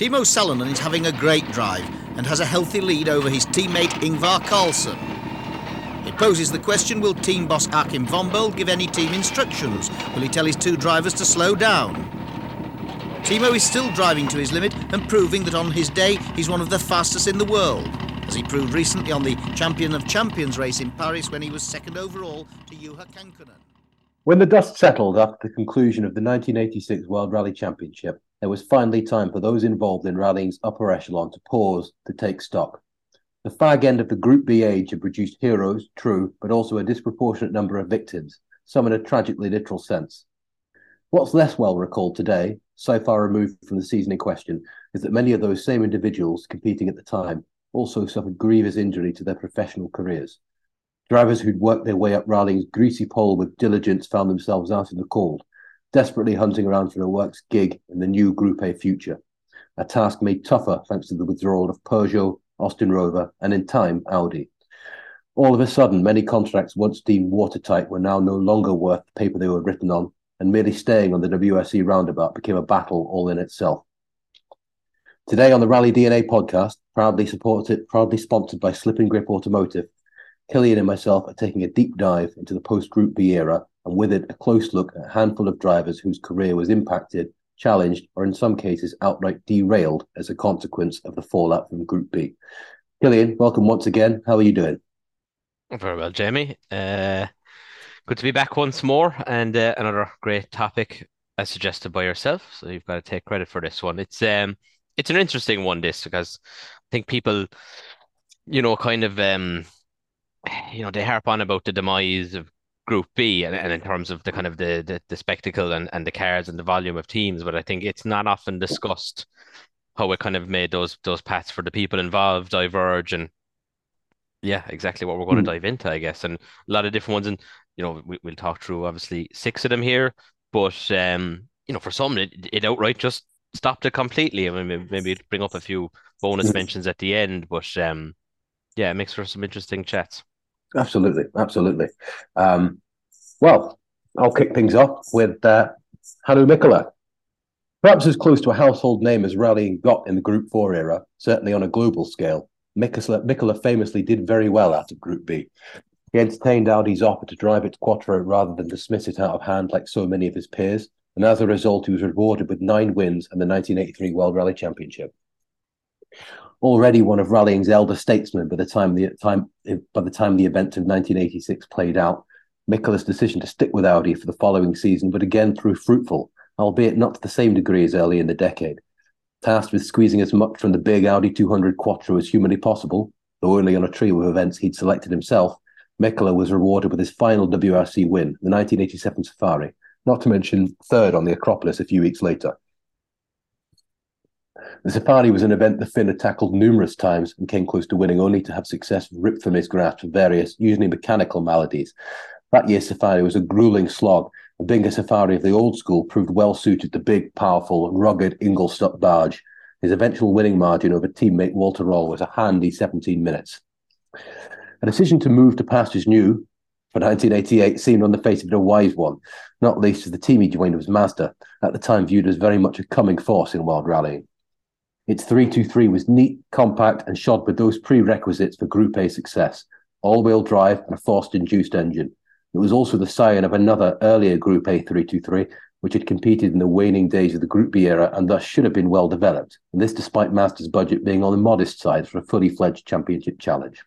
Timo Salonen is having a great drive and has a healthy lead over his teammate Ingvar Carlsson. It poses the question, will team boss Achim Warmbold give any team instructions? Will he tell his two drivers to slow down? Timo is still driving to his limit and proving that on his day he's one of the fastest in the world, as he proved recently on the Champion of Champions race in Paris when he was second overall to Juha Kankkunen. When the dust settled after the conclusion of the 1986 World Rally Championship, there was finally time for those involved in rallying's upper echelon to pause to take stock. The fag end of the Group B age had produced heroes, true, but also a disproportionate number of victims, some in a tragically literal sense. What's less well recalled today, so far removed from the season in question, is that many of those same individuals competing at the time also suffered grievous injury to their professional careers. Drivers who'd worked their way up rallying's greasy pole with diligence found themselves out of the cold, desperately hunting around for a works gig in the new Group A future, a task made tougher thanks to the withdrawal of Peugeot, Austin Rover, and in time, Audi. All of a sudden, many contracts once deemed watertight were now no longer worth the paper they were written on, and merely staying on the WRC roundabout became a battle all in itself. Today on the Rally DNA podcast, proudly sponsored by Slip & Grip Automotive, Killian and myself are taking a deep dive into the post-Group B era, and with it a close look at a handful of drivers whose career was impacted, challenged, or in some cases outright derailed as a consequence of the fallout from Group B. Killian, welcome once again. How are you doing? Very well, Jamie. Good to be back once more, and another great topic as suggested by yourself. So you've got to take credit for this one. It's an interesting one, this, because I think people, they harp on about the demise of Group B and in terms of the kind of the spectacle and the cars and the volume of teams, but I think it's not often discussed how it kind of made those paths for the people involved diverge, and yeah, exactly what we're going to dive into, I guess, and a lot of different ones, and we'll talk through obviously six of them here, but for some it outright just stopped it completely. I mean, maybe bring up a few bonus mentions at the end, but it makes for some interesting chats. Absolutely. Well, I'll kick things off with Hannu Mikkola. Perhaps as close to a household name as rallying got in the Group 4 era, certainly on a global scale, Mikkola famously did very well out of Group B. He entertained Audi's offer to drive its Quattro rather than dismiss it out of hand like so many of his peers, and as a result he was rewarded with 9 wins and the 1983 World Rally Championship. Already one of rallying's elder statesmen by the time the events of 1986 played out, Mikkola's decision to stick with Audi for the following season would again prove fruitful, albeit not to the same degree as early in the decade. Tasked with squeezing as much from the big Audi 200 Quattro as humanly possible, though only on a trio of events he'd selected himself, Mikkola was rewarded with his final WRC win, the 1987 Safari, not to mention third on the Acropolis a few weeks later. The Safari was an event the Finn had tackled numerous times and came close to winning, only to have success ripped from his grasp for various, usually mechanical maladies. That year's Safari was a grueling slog, and being a Safari of the old school proved well suited to big, powerful, rugged Ingolstadt barge. His eventual winning margin over teammate Walter Röhrl was a handy 17 minutes. A decision to move to pastures new for 1988 seemed on the face of it a wise one, not least as the team he joined was Mazda, at the time viewed as very much a coming force in world rallying. Its 323 was neat, compact, and shod with those prerequisites for Group A success: all-wheel drive and a forced-induced engine. It was also the scion of another earlier Group A 323, which had competed in the waning days of the Group B era and thus should have been well developed, and this despite Mazda's budget being on the modest side for a fully-fledged championship challenge.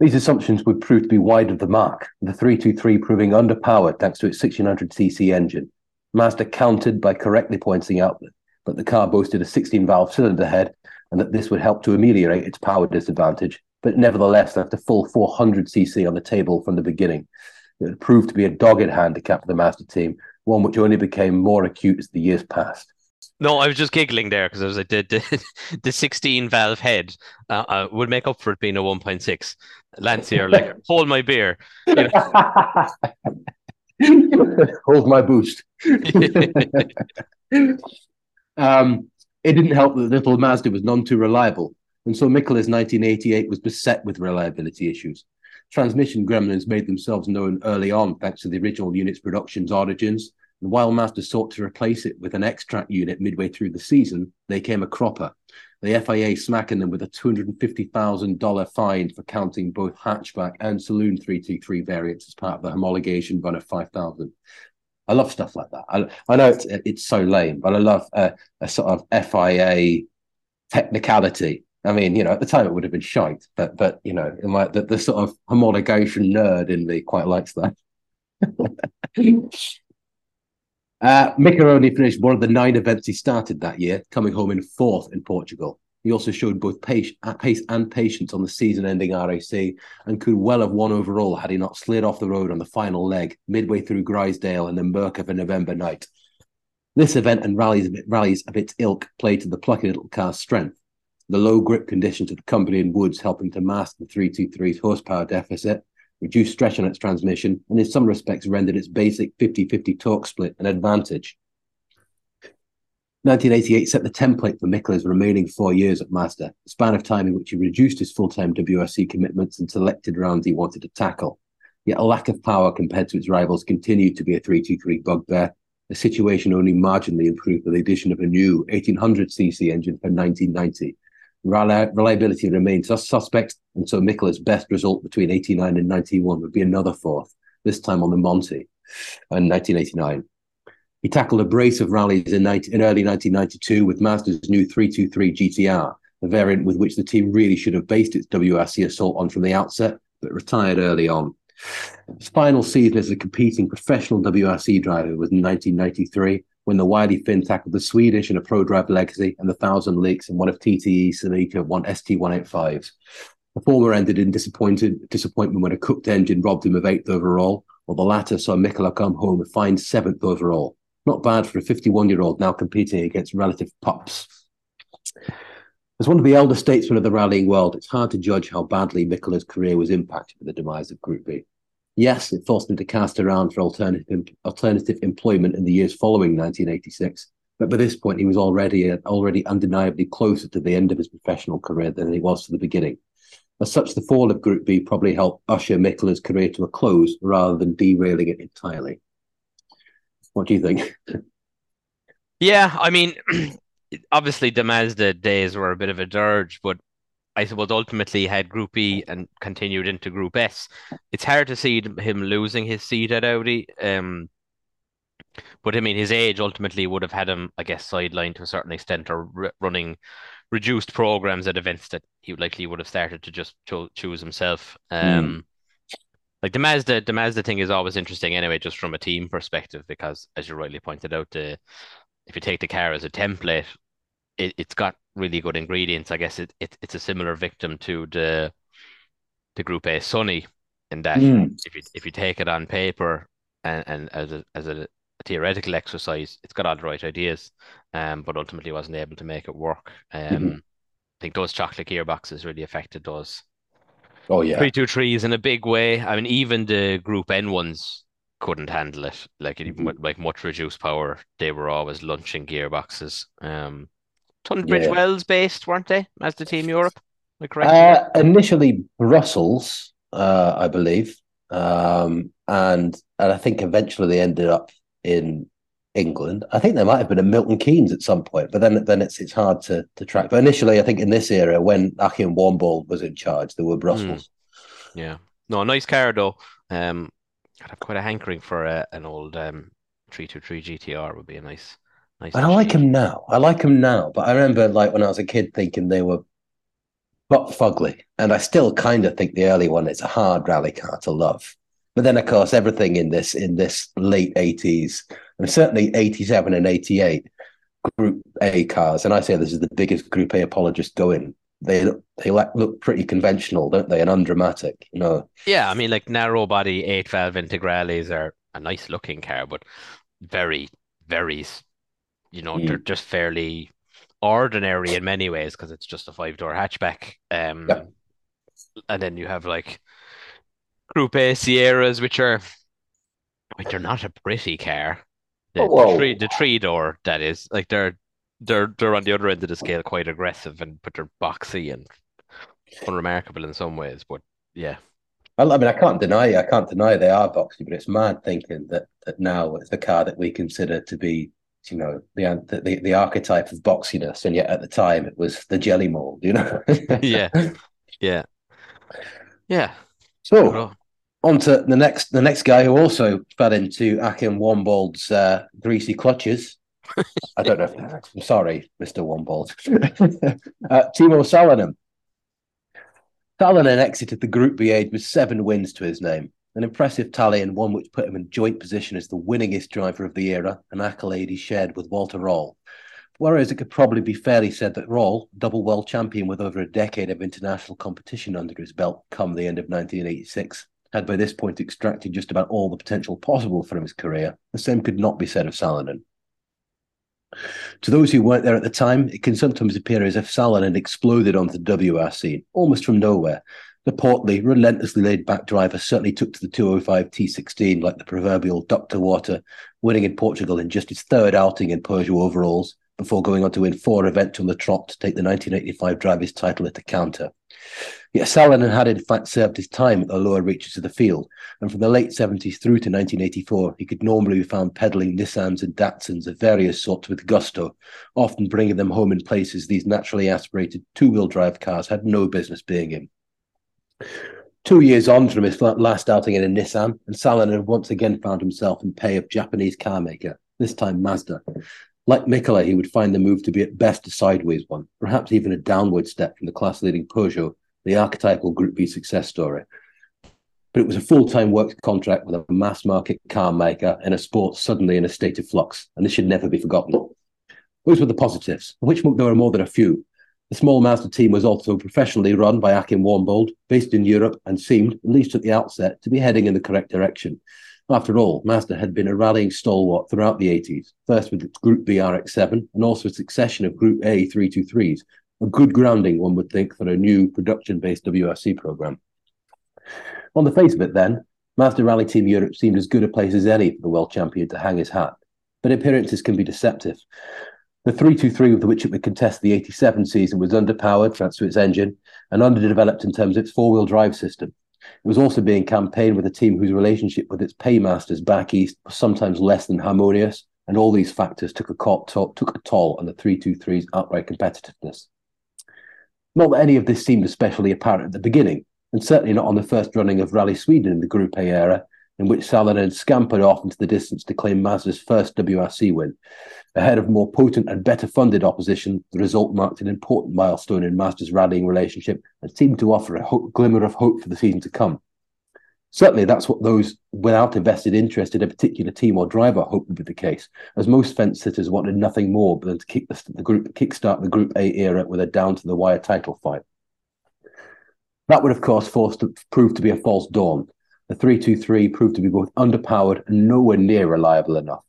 These assumptions would prove to be wide of the mark, the 323 proving underpowered thanks to its 1600cc engine. Mazda countered by correctly pointing out that the car boasted a 16-valve cylinder head and that this would help to ameliorate its power disadvantage, but nevertheless left a full 400cc on the table from the beginning. It proved to be a dogged handicap for the Mazda team, one which only became more acute as the years passed. No, I was just giggling there because I was like, the 16-valve head would make up for it being a 1.6. Lancia, like, hold my beer. Hold my boost. It didn't help that the little Mazda was none too reliable, and so Mikkola's 1988 was beset with reliability issues. Transmission gremlins made themselves known early on thanks to the original unit's production's origins, And while Mazda sought to replace it with an X-Track unit midway through the season, they came a cropper. The FIA smacking them with a $250,000 fine for counting both hatchback and saloon 323 variants as part of the homologation run of 5,000. I love stuff like that. I know it's so lame, but I love a sort of FIA technicality. I mean, you know, at the time it would have been shite, but you know, in like the sort of homologation nerd in me quite likes that. Mika only finished one of the 9 events he started that year, coming home in 4th in Portugal. He also showed both pace and patience on the season-ending RAC and could well have won overall had he not slid off the road on the final leg, midway through Grizedale in the murk of a November night. This event and rallies of its ilk played to the plucky little car's strength. The low grip conditions of the company and woods helping to mask the 323's horsepower deficit, reduced stretch on its transmission, and in some respects rendered its basic 50-50 torque split an advantage. 1988 set the template for Mikkola's remaining 4 years at Mazda, a span of time in which he reduced his full-time WRC commitments and selected rounds he wanted to tackle. Yet a lack of power compared to its rivals continued to be a 323 bugbear, a situation only marginally improved with the addition of a new 1800cc engine for 1990. Reliability remains suspect, and so Mikkola's best result between 89 and 91 would be another 4th, this time on the Monte in 1989. He tackled a brace of rallies in early 1992 with Mazda's new 323 GTR, the variant with which the team really should have based its WRC assault on from the outset, but retired early on. His final season as a competing professional WRC driver was in 1993, when the Wiley Finn tackled the Swedish in a Pro Drive Legacy and the Thousand Lakes in one of TTE Seneca ST185s. The former ended in disappointment when a cooked engine robbed him of 8th overall, while the latter saw Mikkola come home and find 7th overall. Not bad for a 51-year-old now competing against relative pups. As one of the elder statesmen of the rallying world, it's hard to judge how badly Mikkola's career was impacted by the demise of Group B. Yes, it forced him to cast around for alternative employment in the years following 1986, but by this point he was already undeniably closer to the end of his professional career than he was to the beginning. As such, the fall of Group B probably helped usher Mikkola's career to a close rather than derailing it entirely. What do you think? Yeah, I mean, obviously the Mazda days were a bit of a dirge, but I suppose ultimately had Group B and continued into Group S. It's hard to see him losing his seat at Audi. But I mean, his age ultimately would have had him, I guess, sidelined to a certain extent or running reduced programs at events that he likely would have started to just choose himself. Like the Mazda thing is always interesting anyway, just from a team perspective, because as you rightly pointed out, if you take the car as a template, it's got really good ingredients. I guess it's a similar victim to the Group A Sunny in that if you take it on paper and as a theoretical exercise, it's got all the right ideas, but ultimately wasn't able to make it work. I think those chocolate gearboxes really affected those. Oh yeah, 323s in a big way. I mean, even the Group N ones couldn't handle it. Like even with like much reduced power, they were always lunching gearboxes. Tunbridge Wells based, weren't they, Mazda Team Europe? Am I correct? Initially Brussels, I believe. And I think eventually they ended up in England. I think there might have been a Milton Keynes at some point, but then it's hard to track. But initially, I think in this era, when Achim Warmbold was in charge, there were Brussels. Yeah. No, nice car, though. I'd have quite a hankering for an old 323 GTR would be a nice. And I like him now, but I remember like when I was a kid thinking they were butt fugly, and I still kind of think the early one is a hard rally car to love. But then, of course, everything in this late 80s, and certainly 87 and 88, Group A cars, and I say this is the biggest Group A apologist going, they look pretty conventional, don't they, and undramatic, you know? Yeah, I mean, like narrow-body 8-valve Integrales are a nice-looking car, but very, very, you know, they're just fairly ordinary in many ways because it's just a 5-door hatchback. And then you have like Group A Sierras, which are not a pretty car. The 3-door, that is, like they're on the other end of the scale, quite aggressive, but they're boxy and unremarkable in some ways. But yeah, I mean, I can't deny they are boxy, but it's mad thinking that now it's the car that we consider to be, you know, the archetype of boxiness, and yet at the time it was the jelly mold, you know. yeah. So on to the next guy who also fell into Achim Warmbold's greasy clutches. I don't know. I'm sorry, Mr. Warmbold. Timo Salonen. Salonen exited the Group B age with 7 wins to his name, an impressive tally and one which put him in joint position as the winningest driver of the era, an accolade he shared with Walter Röhrl. Whereas it could probably be fairly said that Röhrl, double world champion with over a decade of international competition under his belt come the end of 1986, had by this point extracted just about all the potential possible from his career, the same could not be said of Salonen. To those who weren't there at the time, it can sometimes appear as if Salonen exploded onto the WRC scene, almost from nowhere. The portly, relentlessly laid-back driver certainly took to the 205 T16 like the proverbial duck to water, winning in Portugal in just his third outing in Peugeot overalls, before going on to win 4 events on the trot to take the 1985 driver's title at the counter. Yet Salonen had in fact served his time at the lower reaches of the field, and from the late 70s through to 1984, he could normally be found peddling Nissans and Datsuns of various sorts with gusto, often bringing them home in places these naturally aspirated two-wheel drive cars had no business being in. 2 years on from his last outing in a Nissan, and Salonen once again found himself in pay of Japanese car maker, this time Mazda. Like Mikkola, he would find the move to be at best a sideways one, perhaps even a downward step from the class-leading Peugeot, the archetypal Group B success story. But it was a full-time work contract with a mass-market car maker and a sport suddenly in a state of flux, and this should never be forgotten. Those were the positives, of which there were more than a few. The small Mazda team was also professionally run by Achim Warmbold, based in Europe, and seemed, at least at the outset, to be heading in the correct direction. After all, Mazda had been a rallying stalwart throughout the 80s, first with its Group B RX-7 and also a succession of Group A 323s, a good grounding, one would think, for a new production-based WRC program. On the face of it then, Mazda Rally Team Europe seemed as good a place as any for the world champion to hang his hat, but appearances can be deceptive. The 323 with which it would contest the 87 season was underpowered thanks to its engine and underdeveloped in terms of its four-wheel drive system. It was also being campaigned with a team whose relationship with its paymasters back east was sometimes less than harmonious, and all these factors took a toll on the 323's outright competitiveness. Not that any of this seemed especially apparent at the beginning, and certainly not on the first running of Rally Sweden in the Group A era, in which Salonen scampered off into the distance to claim Mazda's first WRC win. Ahead of more potent and better-funded opposition, the result marked an important milestone in Mazda's rallying relationship and seemed to offer a glimmer of hope for the season to come. Certainly that's what those without a vested interest in a particular team or driver hoped would be the case, as most fence-sitters wanted nothing more than to kickstart the Group A era with a down-to-the-wire title fight. That would, of course, prove to be a false dawn. The 323 proved to be both underpowered and nowhere near reliable enough.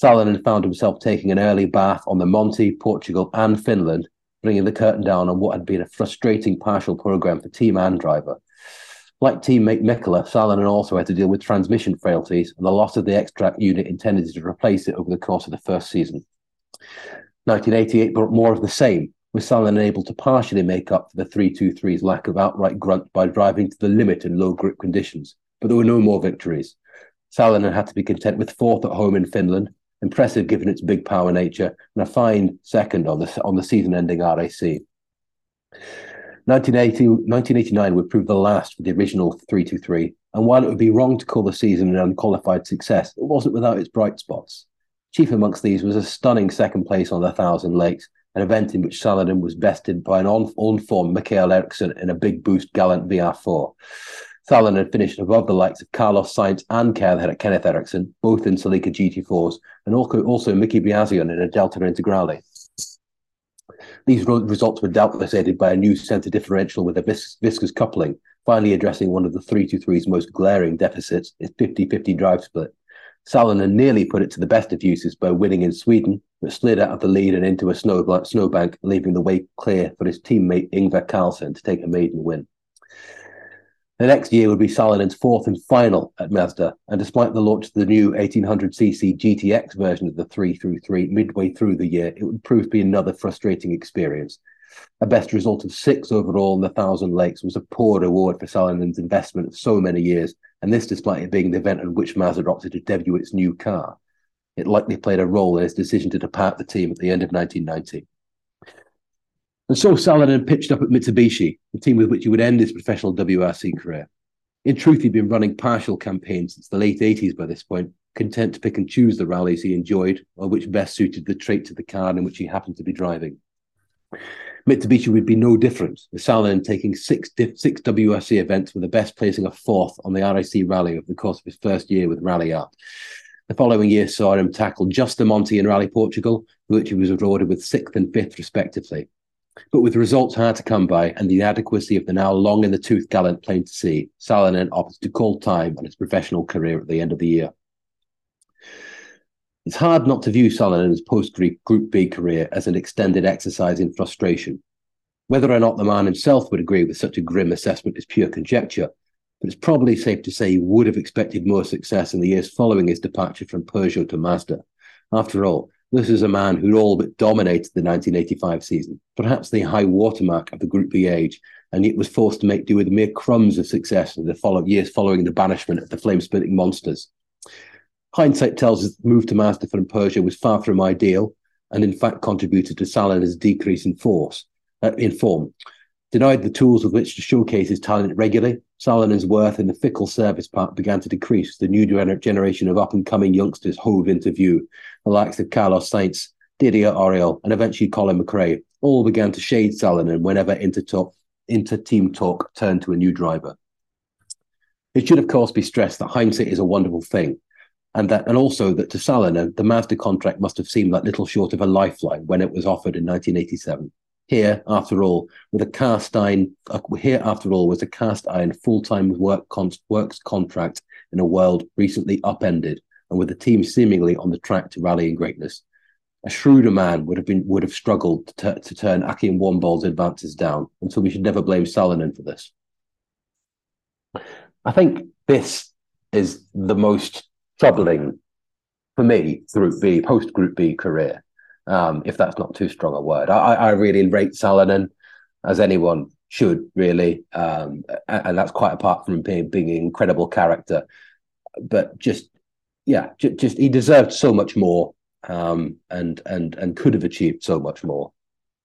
Salonen found himself taking an early bath on the Monti, Portugal and Finland, bringing the curtain down on what had been a frustrating partial programme for team and driver. Like teammate Mikkola, Salonen also had to deal with transmission frailties and the loss of the extract unit intended to replace it over the course of the first season. 1988 brought more of the same, with Salonen able to partially make up for the 323's lack of outright grunt by driving to the limit in low-grip conditions. But there were no more victories. Salonen had to be content with 4th at home in Finland, impressive given its big power nature, and a fine 2nd on the season-ending RAC. 1989 would prove the last for the original 323, and while it would be wrong to call the season an unqualified success, it wasn't without its bright spots. Chief amongst these was a stunning 2nd place on the 1,000 Lakes, an event in which Salonen was bested by an on-form Mikael Eriksson in a big boost gallant VR4. Salonen had finished above the likes of Carlos Sainz and Kenneth Eriksson, both in Celica GT4s, and also Miki Biasion in a Delta Integrale. These results were doubtless aided by a new centre differential with a viscous coupling, finally addressing one of the 323's most glaring deficits, its 50-50 drive split. Salonen nearly put it to the best of uses by winning in Sweden, but slid out of the lead and into a snowbank, leaving the way clear for his teammate Ingvar Carlsson to take a maiden win. The next year would be Salonen's 4th and final at Mazda, and despite the launch of the new 1800cc GTX version of the 323 midway through the year, it would prove to be another frustrating experience. A best result of 6th overall in the Thousand Lakes was a poor reward for Salinen's investment of so many years, and this despite it being the event on which Mazda opted to debut its new car. It likely played a role in his decision to depart the team at the end of 1990. And so Salonen pitched up at Mitsubishi, the team with which he would end his professional WRC career. In truth, he'd been running partial campaigns since the late 80s by this point, content to pick and choose the rallies he enjoyed or which best suited the traits of the car in which he happened to be driving. Mitsubishi would be no different, with Salonen taking six WRC events with the best placing of 4th on the RAC Rally over the course of his first year with Rally Art. The following year saw him tackle just the Monte and Rally Portugal, for which he was awarded with 6th and 5th respectively. But with results hard to come by and the inadequacy of the now long in the tooth Gallant plain to see, Salonen opted to call time on his professional career at the end of the year. It's hard not to view Salonen's post-Group B career as an extended exercise in frustration. Whether or not the man himself would agree with such a grim assessment is pure conjecture, but it's probably safe to say he would have expected more success in the years following his departure from Peugeot to Mazda. After all, this is a man who'd all but dominated the 1985 season, perhaps the high watermark of the Group B age, and yet was forced to make do with mere crumbs of success in the years following the banishment of the flame-spitting monsters. Hindsight tells us the move to Mazda from Peugeot was far from ideal, and in fact contributed to Salonen's decrease in form. Denied the tools with which to showcase his talent regularly, Salonen's worth in the fickle service part began to decrease. The new generation of up-and-coming youngsters hove into view. The likes of Carlos Sainz, Didier Auriol, and eventually Colin McRae all began to shade Salonen whenever inter-team talk turned to a new driver. It should, of course, be stressed that hindsight is a wonderful thing, and also that to Salonen, the Mazda contract must have seemed like little short of a lifeline when it was offered in 1987. Here, after all, was a cast-iron full-time works contract in a world recently upended, and with the team seemingly on the track to rallying greatness. A shrewder man would have struggled to turn Achim Warmbold's advances down, and so we should never blame Salonen for this. I think this is the most troubling, for me, post-Group B career. If that's not too strong a word. I really rate Salonen, as anyone should, really. And that's quite apart from being an incredible character. But just he deserved so much more, and could have achieved so much more,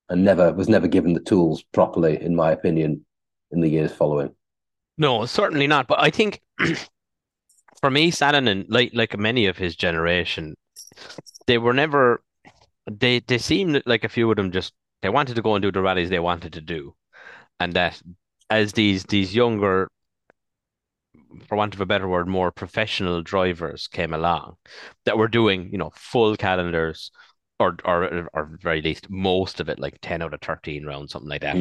and was never given the tools properly, in my opinion, in the years following. No, certainly not. But I think, for me, Salonen, like many of his generation, they were never... They seemed like a few of them they wanted to go and do the rallies they wanted to do, and that as these younger, for want of a better word, more professional drivers came along that were doing full calendars or at very least most of it, like 10 out of 13 rounds, something like that,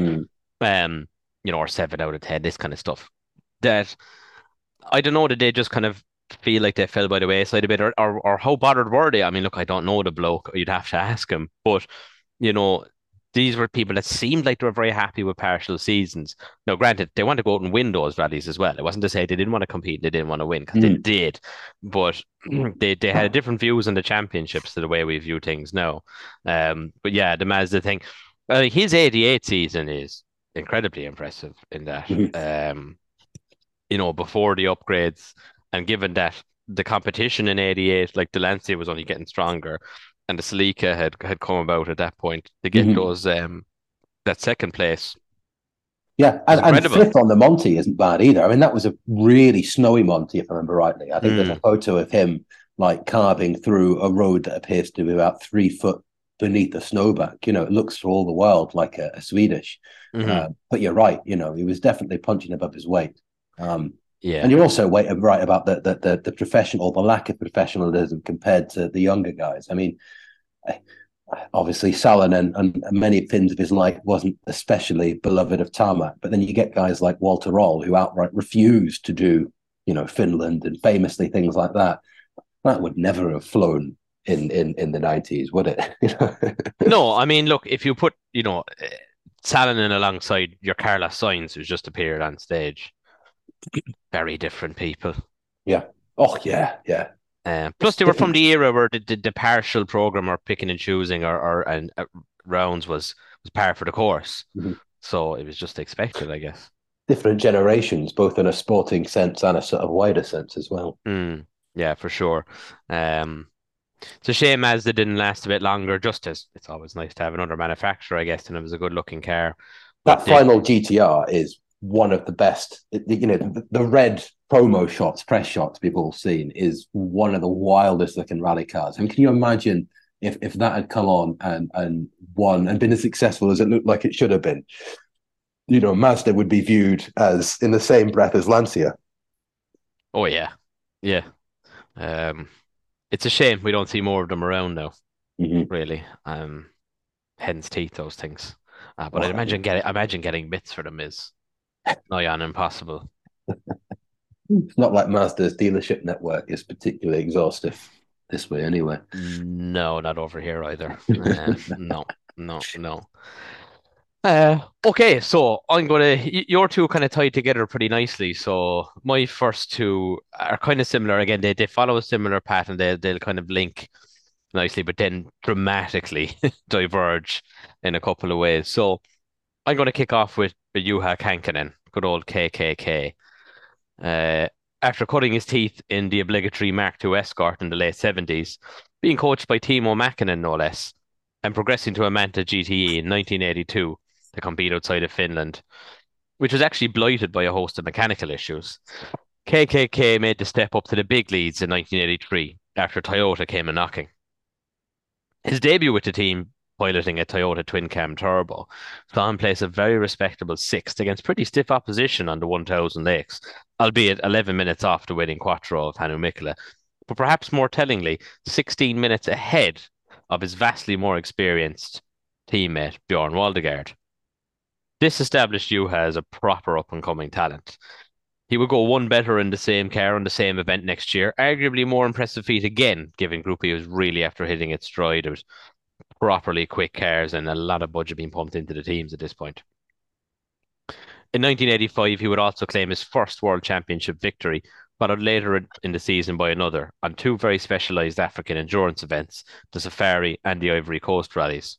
or 7 out of 10, this kind of stuff, that I don't know that they just kind of feel like they fell by the wayside a bit, or how bothered were they? I mean, look, I don't know the bloke, you'd have to ask him, but these were people that seemed like they were very happy with partial seasons. Now granted, they want to go out and win those rallies as well. It wasn't to say they didn't want to compete, they didn't want to win, because they did, but they had different views on the championships to the way we view things now. But yeah, the Mazda thing, his 88 season is incredibly impressive in that, before the upgrades. And given that the competition in 88, like the Lancia was only getting stronger, and the Celica had come about at that point, to get those that second place. Yeah, and fifth on the Monte isn't bad either. I mean, that was a really snowy Monte, if I remember rightly. I think there's a photo of him like carving through a road that appears to be about 3 foot beneath the snowbank. It looks for all the world like a Swedish. But you're right. He was definitely punching above his weight. Yeah, and you're also right about the professional, or the lack of professionalism compared to the younger guys. I mean, obviously Salonen and many fins of his life wasn't especially beloved of tarmac, but then you get guys like Walter Röhrl, who outright refused to do, Finland and famously things like that. That would never have flown in the 90s, would it? No, I mean, look, if you put, Salonen alongside your Carlos Sainz, who's just appeared on stage, very different people. Yeah. Oh, yeah. Plus, they were from the era where the partial program, or picking and choosing, or rounds was was par for the course. Mm-hmm. So it was just expected, I guess. Different generations, both in a sporting sense and a sort of wider sense as well. Mm, yeah, for sure. It's a shame Mazda didn't last a bit longer, just as it's always nice to have another manufacturer, I guess, and it was a good-looking car. That final GTR is one of the best. You know, the red promo shots, press shots we've all seen is one of the wildest-looking rally cars. I mean, can you imagine if that had come on and won and been as successful as it looked like it should have been? You know, Mazda would be viewed as in the same breath as Lancia. Oh, yeah. Yeah. It's a shame we don't see more of them around now, mm-hmm. really. Hen's teeth, those things. But I imagine getting bits for them is nigh on impossible. It's not like Mazda's dealership network is particularly exhaustive this way anyway. No, not over here either. No. Okay, so I'm going to... Your two kind of tied together pretty nicely. So my first two are kind of similar. Again, they follow a similar pattern. They'll kind of link nicely, but then dramatically diverge in a couple of ways. So I'm going to kick off with Juha Kankkunen, good old KKK. After cutting his teeth in the obligatory Mark II Escort in the late 70s, being coached by Timo Mäkinen, no less, and progressing to a Manta GTE in 1982, to compete outside of Finland, which was actually blighted by a host of mechanical issues. KKK made the step up to the big leagues in 1983 after Toyota came a knocking. His debut with the team, piloting a Toyota twin cam turbo, saw him place a very respectable sixth against pretty stiff opposition on the 1000 Lakes, albeit 11 minutes off the winning quattro of Hannu Mikkola, but perhaps more tellingly, 16 minutes ahead of his vastly more experienced teammate Bjorn Waldegard. This established Juha as a proper up-and-coming talent. He would go one better in the same car on the same event next year, arguably more impressive feat again, given Group E was really after hitting its stride. It was properly quick cars and a lot of budget being pumped into the teams at this point. In 1985, he would also claim his first World Championship victory, followed later in the season by another, on two very specialised African endurance events, the Safari and the Ivory Coast rallies.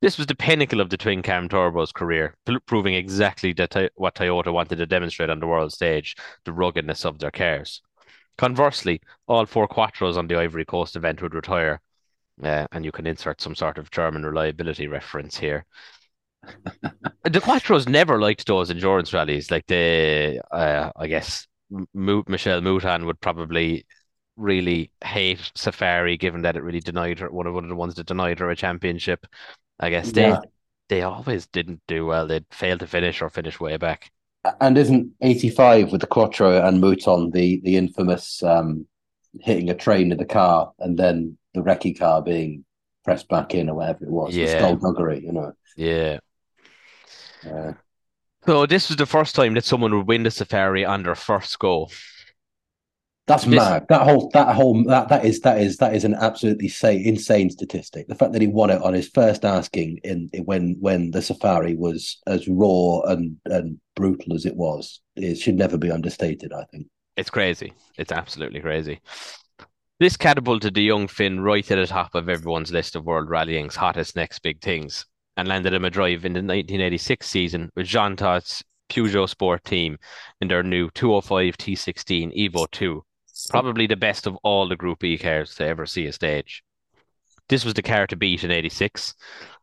This was the pinnacle of the twin cam turbo's career, proving exactly what Toyota wanted to demonstrate on the world stage, the ruggedness of their cars. Conversely, all four quattros on the Ivory Coast event would retire, and you can insert some sort of German reliability reference here. The quattros never liked those endurance rallies, like the, I guess, Michelle Mouton would probably really hate Safari, given that it really denied her, one of the ones that denied her a championship. I guess they always didn't do well. They'd fail to finish or finish way back. And isn't 85 with the Quattro and Mouton the infamous hitting a train in the car and then the recce car being pressed back in or whatever it was? Yeah. The skullduggery, you know? Yeah. So this was the first time that someone would win the Safari on their first go. That's mad. That is an absolutely insane statistic. The fact that he won it on his first asking when the Safari was as raw and brutal as it was, it should never be understated, I think. It's crazy. It's absolutely crazy. This catapulted the young Finn right to the top of everyone's list of world rallying's hottest next big things, and landed him a drive in the 1986 season with Jean Todd's Peugeot Sport team in their new 205 T16 Evo 2. Probably the best of all the Group E cars to ever see a stage. This was the car to beat in 86.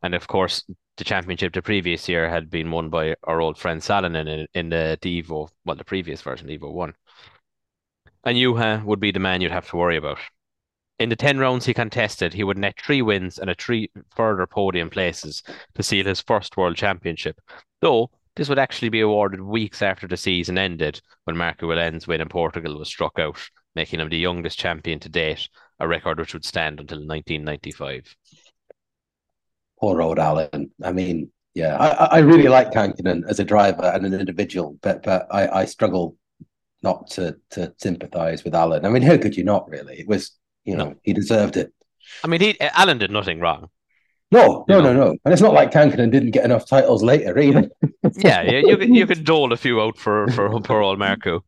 And of course, the championship the previous year had been won by our old friend Salonen in the Evo, well, the previous version, Evo 1. And Juha would be the man you'd have to worry about. In the 10 rounds he contested, he would net 3 wins and 3 further podium places to seal his first world championship. Though, this would actually be awarded weeks after the season ended, when Markku Alén's win in Portugal was struck out, making him the youngest champion to date, a record which would stand until 1995. Poor old Alén. I mean, yeah, I really like Kankkunen as a driver and an individual, but I struggle not to sympathise with Alén. I mean, how could you not, really? It was, you know, he deserved it. I mean, Alén did nothing wrong. No. And it's not like Kankkunen didn't get enough titles later, either. Yeah, you can dole a few out for old Markku.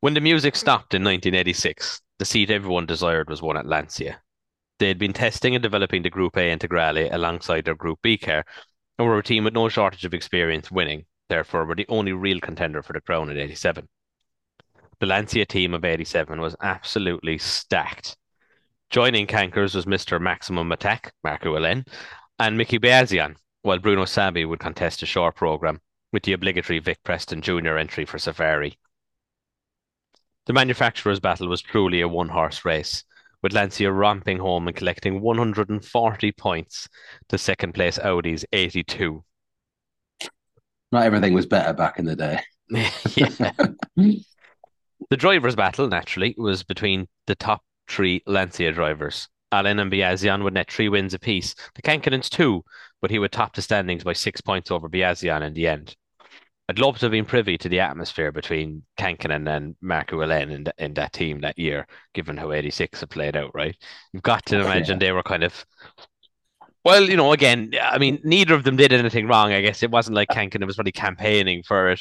When the music stopped in 1986, the seat everyone desired was won at Lancia. They'd been testing and developing the Group A Integrale alongside their Group B car, and were a team with no shortage of experience winning, therefore were the only real contender for the crown in 87. The Lancia team of 87 was absolutely stacked. Joining Kankers was Mr. Maximum Attack, Markku Alén, and Miki Biasion, while Bruno Sabi would contest a short programme with the obligatory Vic Preston Jr. entry for Safari. The manufacturers' battle was truly a one-horse race, with Lancia romping home and collecting 140 points to second-place Audi's 82. Not everything was better back in the day. The drivers' battle, naturally, was between the top three Lancia drivers. Alén and Biasion would net 3 wins apiece. The Kankkunens 2, but he would top the standings by 6 points over Biasion in the end. I'd love to have been privy to the atmosphere between Kankkunen and Markku Alén in that team that year, given how 86 had played out, right? You've got to imagine they were kind of... Well, you know, again, I mean, neither of them did anything wrong, I guess. It wasn't like Kankkunen was really campaigning for it.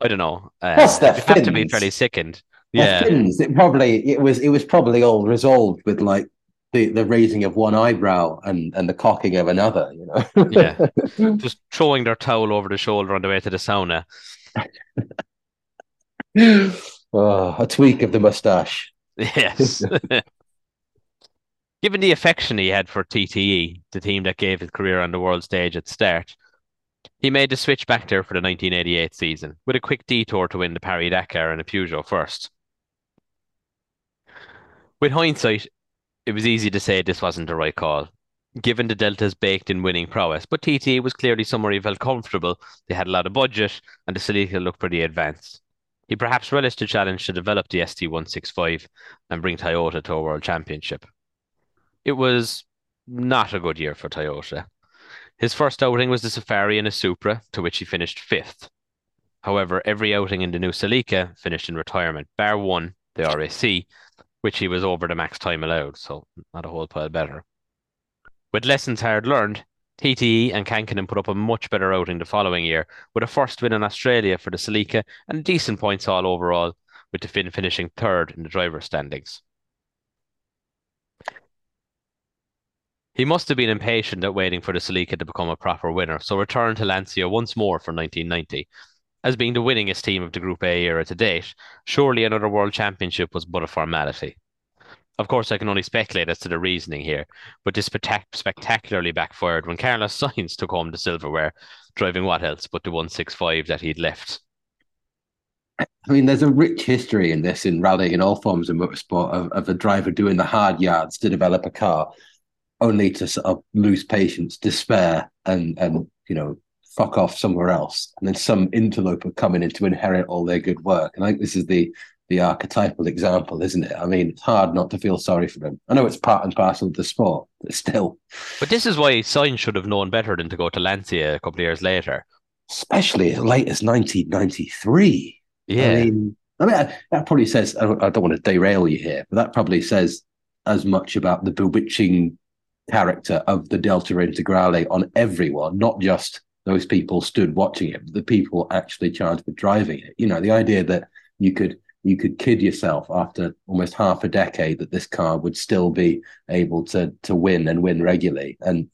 I don't know. It had to be fairly sickened. Yeah. It was probably all resolved with, like, the raising of one eyebrow and the cocking of another, you know. Yeah, just throwing their towel over the shoulder on the way to the sauna. Oh, a tweak of the mustache. Yes. Given the affection he had for TTE, the team that gave his career on the world stage at start, he made the switch back there for the 1988 season with a quick detour to win the Paris-Dakar and a Peugeot first. With hindsight, it was easy to say this wasn't the right call, given the Delta's baked-in winning prowess, but TTE was clearly somewhere he felt comfortable, they had a lot of budget, and the Celica looked pretty advanced. He perhaps relished the challenge to develop the ST165 and bring Toyota to a world championship. It was not a good year for Toyota. His first outing was the Safari in a Supra, to which he finished 5th. However, every outing in the new Celica finished in retirement, bar one, the RAC, which he was over the max time allowed, so not a whole pile better. With lessons hard learned, TTE and Kankkunen put up a much better outing the following year, with a first win in Australia for the Celica and decent points all overall, with the Finn finishing 3rd in the driver standings. He must have been impatient at waiting for the Celica to become a proper winner, so returned to Lancia once more for 1990. As being the winningest team of the Group A era to date, surely another World Championship was but a formality. Of course, I can only speculate as to the reasoning here, but this spectacularly backfired when Carlos Sainz took home the silverware, driving what else but the 165 that he'd left. I mean, there's a rich history in this, in rallying and all forms of motorsport, of a driver doing the hard yards to develop a car, only to sort of lose patience, despair, and you know, fuck off somewhere else, and then some interloper coming in to inherit all their good work. And I think this is the archetypal example, isn't it? I mean, it's hard not to feel sorry for them. I know it's part and parcel of the sport, but still. But this is why Sainz should have known better than to go to Lancia a couple of years later. Especially as late as 1993. Yeah. I mean, that probably says, I don't want to derail you here, but that probably says as much about the bewitching character of the Delta Integrale on everyone, not just those people stood watching it, the people actually charged with driving it. You know, the idea that you could kid yourself after almost half a decade that this car would still be able to win and win regularly, and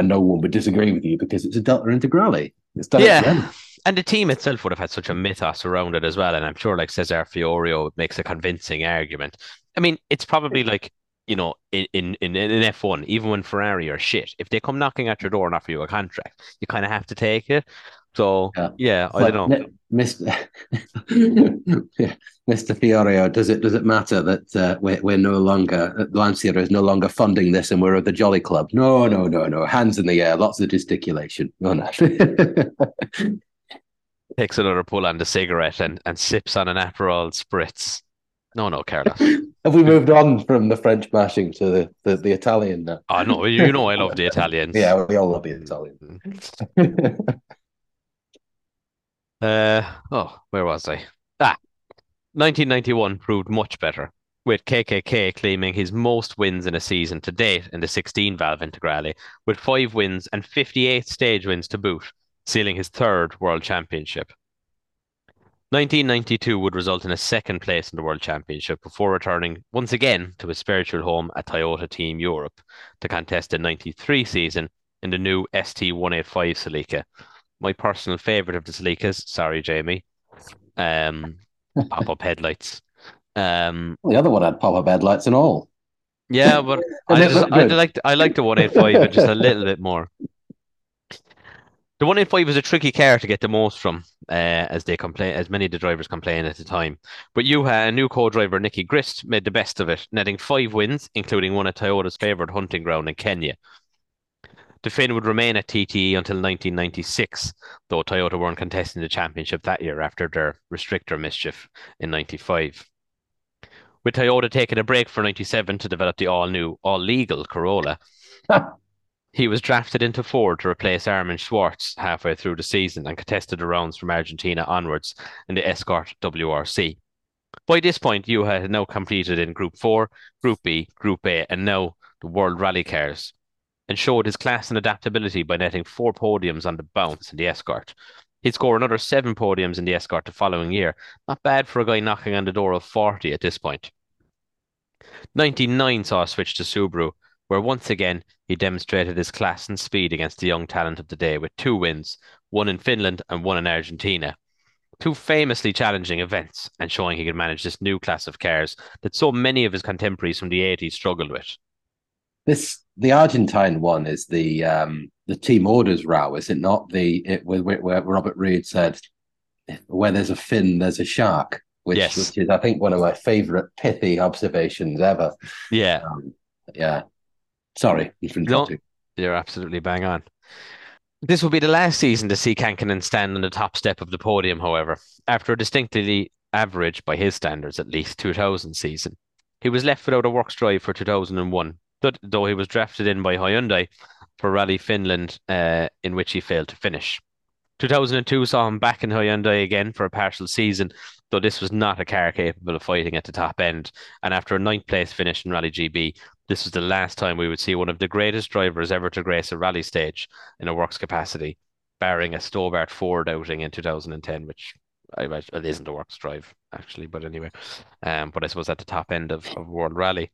no one would disagree with you because it's a Delta Integrale. It's done it again. And the team itself would have had such a mythos around it as well. And I'm sure, like Cesare Fiorio makes a convincing argument. I mean, it's probably like, you know, in F1, even when Ferrari are shit, if they come knocking at your door and offer you a contract, you kind of have to take it. So, yeah I don't know. Mr. Fiorio, does it matter that we're no longer, Lancia is no longer funding this and we're at the Jolly Club? No. Hands in the air, lots of gesticulation. Oh, no. Takes another pull on the cigarette and sips on an Aperol spritz. No, Carlos. Have we moved on from the French bashing to the Italian now? Oh, no, you know I love the Italians. Yeah, we all love the Italians. Where was I? 1991 proved much better, with KKK claiming his most wins in a season to date in the 16-valve Integrale, with 5 wins and 58 stage wins to boot, sealing his 3rd World Championship. 1992 would result in a second place in the World Championship before returning once again to his spiritual home at Toyota Team Europe to contest the 93 season in the new ST185 Celica. My personal favourite of the Celicas, sorry Jamie, pop-up headlights. The other one had pop-up headlights and all. Yeah, but I like the 185 just a little bit more. The 185 was a tricky car to get the most from, as many of the drivers complained at the time. But Juha and new co-driver Nicky Grist made the best of it, netting 5 wins, including one at Toyota's favourite hunting ground in Kenya. The Finn would remain at TTE until 1996, though Toyota weren't contesting the championship that year after their restrictor mischief in 95. With Toyota taking a break for 97 to develop the all-new, all-legal Corolla, he was drafted into Ford to replace Armin Schwartz halfway through the season and contested the rounds from Argentina onwards in the Escort WRC. By this point, Juha had now completed in Group 4, Group B, Group A, and now the World Rally Cars, and showed his class and adaptability by netting 4 podiums on the bounce in the Escort. He'd score another 7 podiums in the Escort the following year. Not bad for a guy knocking on the door of 40 at this point. 99 saw a switch to Subaru, where once again he demonstrated his class and speed against the young talent of the day with 2 wins, one in Finland and one in Argentina. 2 famously challenging events and showing he could manage this new class of cars that so many of his contemporaries from the 80s struggled with. The Argentine one is the team orders row, is it not? Where Robert Reed said, "Where there's a fin, there's a shark," which is, I think, one of my favourite pithy observations ever. Yeah, Sorry, you're absolutely bang on. This will be the last season to see Kankkunen stand on the top step of the podium. However, after a distinctly average, by his standards at least, 2000 season, he was left without a works drive for 2001. Though he was drafted in by Hyundai for Rally Finland, in which he failed to finish. 2002 saw him back in Hyundai again for a partial season, though this was not a car capable of fighting at the top end. And after a 9th place finish in Rally GB, this was the last time we would see one of the greatest drivers ever to grace a rally stage in a works capacity, barring a Stobart Ford outing in 2010, which I imagine it isn't a works drive, actually, but anyway. But I suppose at the top end of World Rally.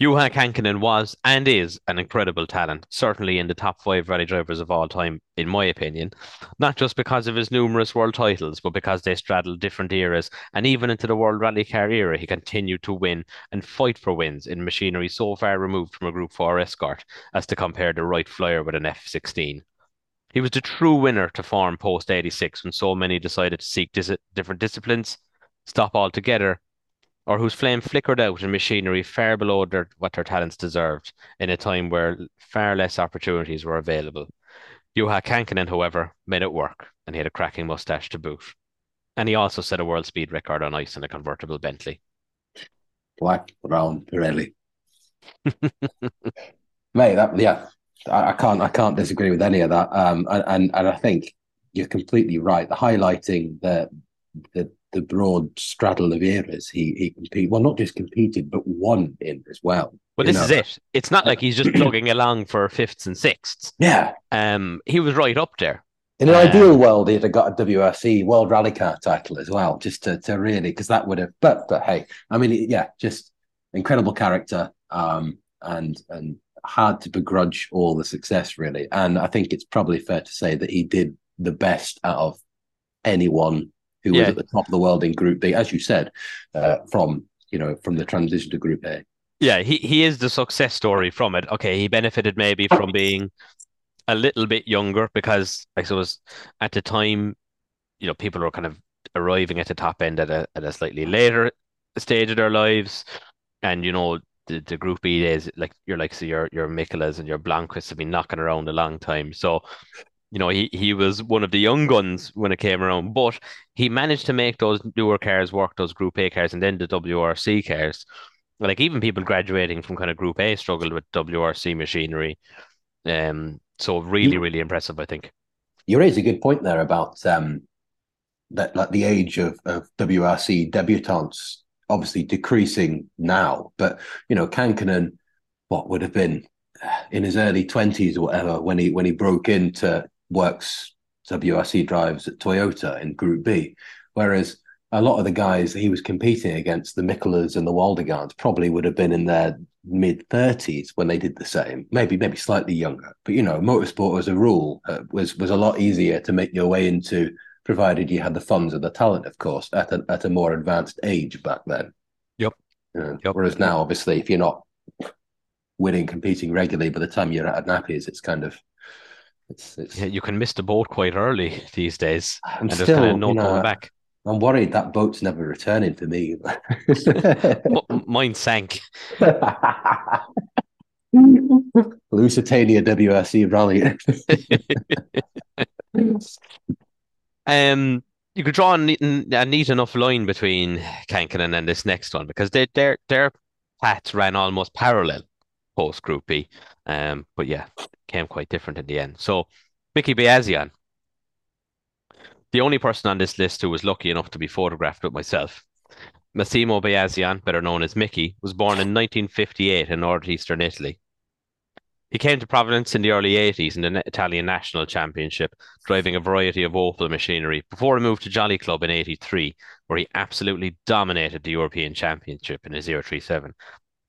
Juha Kankkunen was and is an incredible talent, certainly in the top 5 rally drivers of all time, in my opinion, not just because of his numerous world titles, but because they straddled different eras, and even into the World Rally Car era, he continued to win and fight for wins in machinery so far removed from a Group 4 Escort as to compare the Wright Flyer with an F-16. He was the true winner to form post-86 when so many decided to seek different disciplines, stop altogether, or whose flame flickered out in machinery far below what their talents deserved in a time where far less opportunities were available. Juha Kankkunen, however, made it work, and he had a cracking moustache to boot. And he also set a world speed record on ice in a convertible Bentley. Black, brown, Pirelli. Mate, I can't disagree with any of that. And I think you're completely right. The highlighting the broad straddle of eras he competed, well, not just competed, but won in as well. But this is it. It's not like he's just plugging along for 5th and 6th. Yeah. He was right up there. In an ideal world, he'd have got a WRC World Rally Car title as well, just to really, because that would have. But hey, I mean, yeah, just incredible character, and hard to begrudge all the success really. And I think it's probably fair to say that he did the best out of anyone who was at the top of the world in Group B, as you said, from the transition to Group A. Yeah, he is the success story from it. Okay, he benefited maybe from being a little bit younger because I suppose at the time, people were kind of arriving at the top end at a slightly later stage of their lives, and the Group B days, your Mikolas and your Blomqvists have been knocking around a long time, so. He was one of the young guns when it came around, but he managed to make those newer cars work, those Group A cars and then the WRC cars. Like even people graduating from kind of Group A struggled with WRC machinery. So really, really impressive, I think. You raise a good point there about that, like the age of WRC debutants obviously decreasing now, but Kankkunen, what would have been in his early 20s or whatever when he broke into works WRC drivers at Toyota in Group B, whereas a lot of the guys that he was competing against, the Mikkolas and the Waldegards, probably would have been in their mid-30s when they did the same, maybe slightly younger. But, you know, motorsport as a rule was a lot easier to make your way into, provided you had the funds and the talent, of course, at a more advanced age back then. Yep. Yep. Whereas now, obviously, if you're not winning, competing regularly, by the time you're at nappies, it's kind of... Yeah, you can miss the boat quite early these days. There's kind of no going back. I'm worried that boat's never returning for me. Mine sank. Lusitania WRC Rally. You could draw a neat enough line between Kankkunen and this next one, because their paths ran almost parallel post Group B. But yeah, came quite different in the end. So Miki Biasion, the only person on this list who was lucky enough to be photographed with myself. Massimo Biasion, better known as Miki, was born in 1958 in northeastern Italy. He came to Providence in the early 80s in the Italian National Championship, driving a variety of Opel machinery before he moved to Jolly Club in 83, where he absolutely dominated the European Championship in his 037.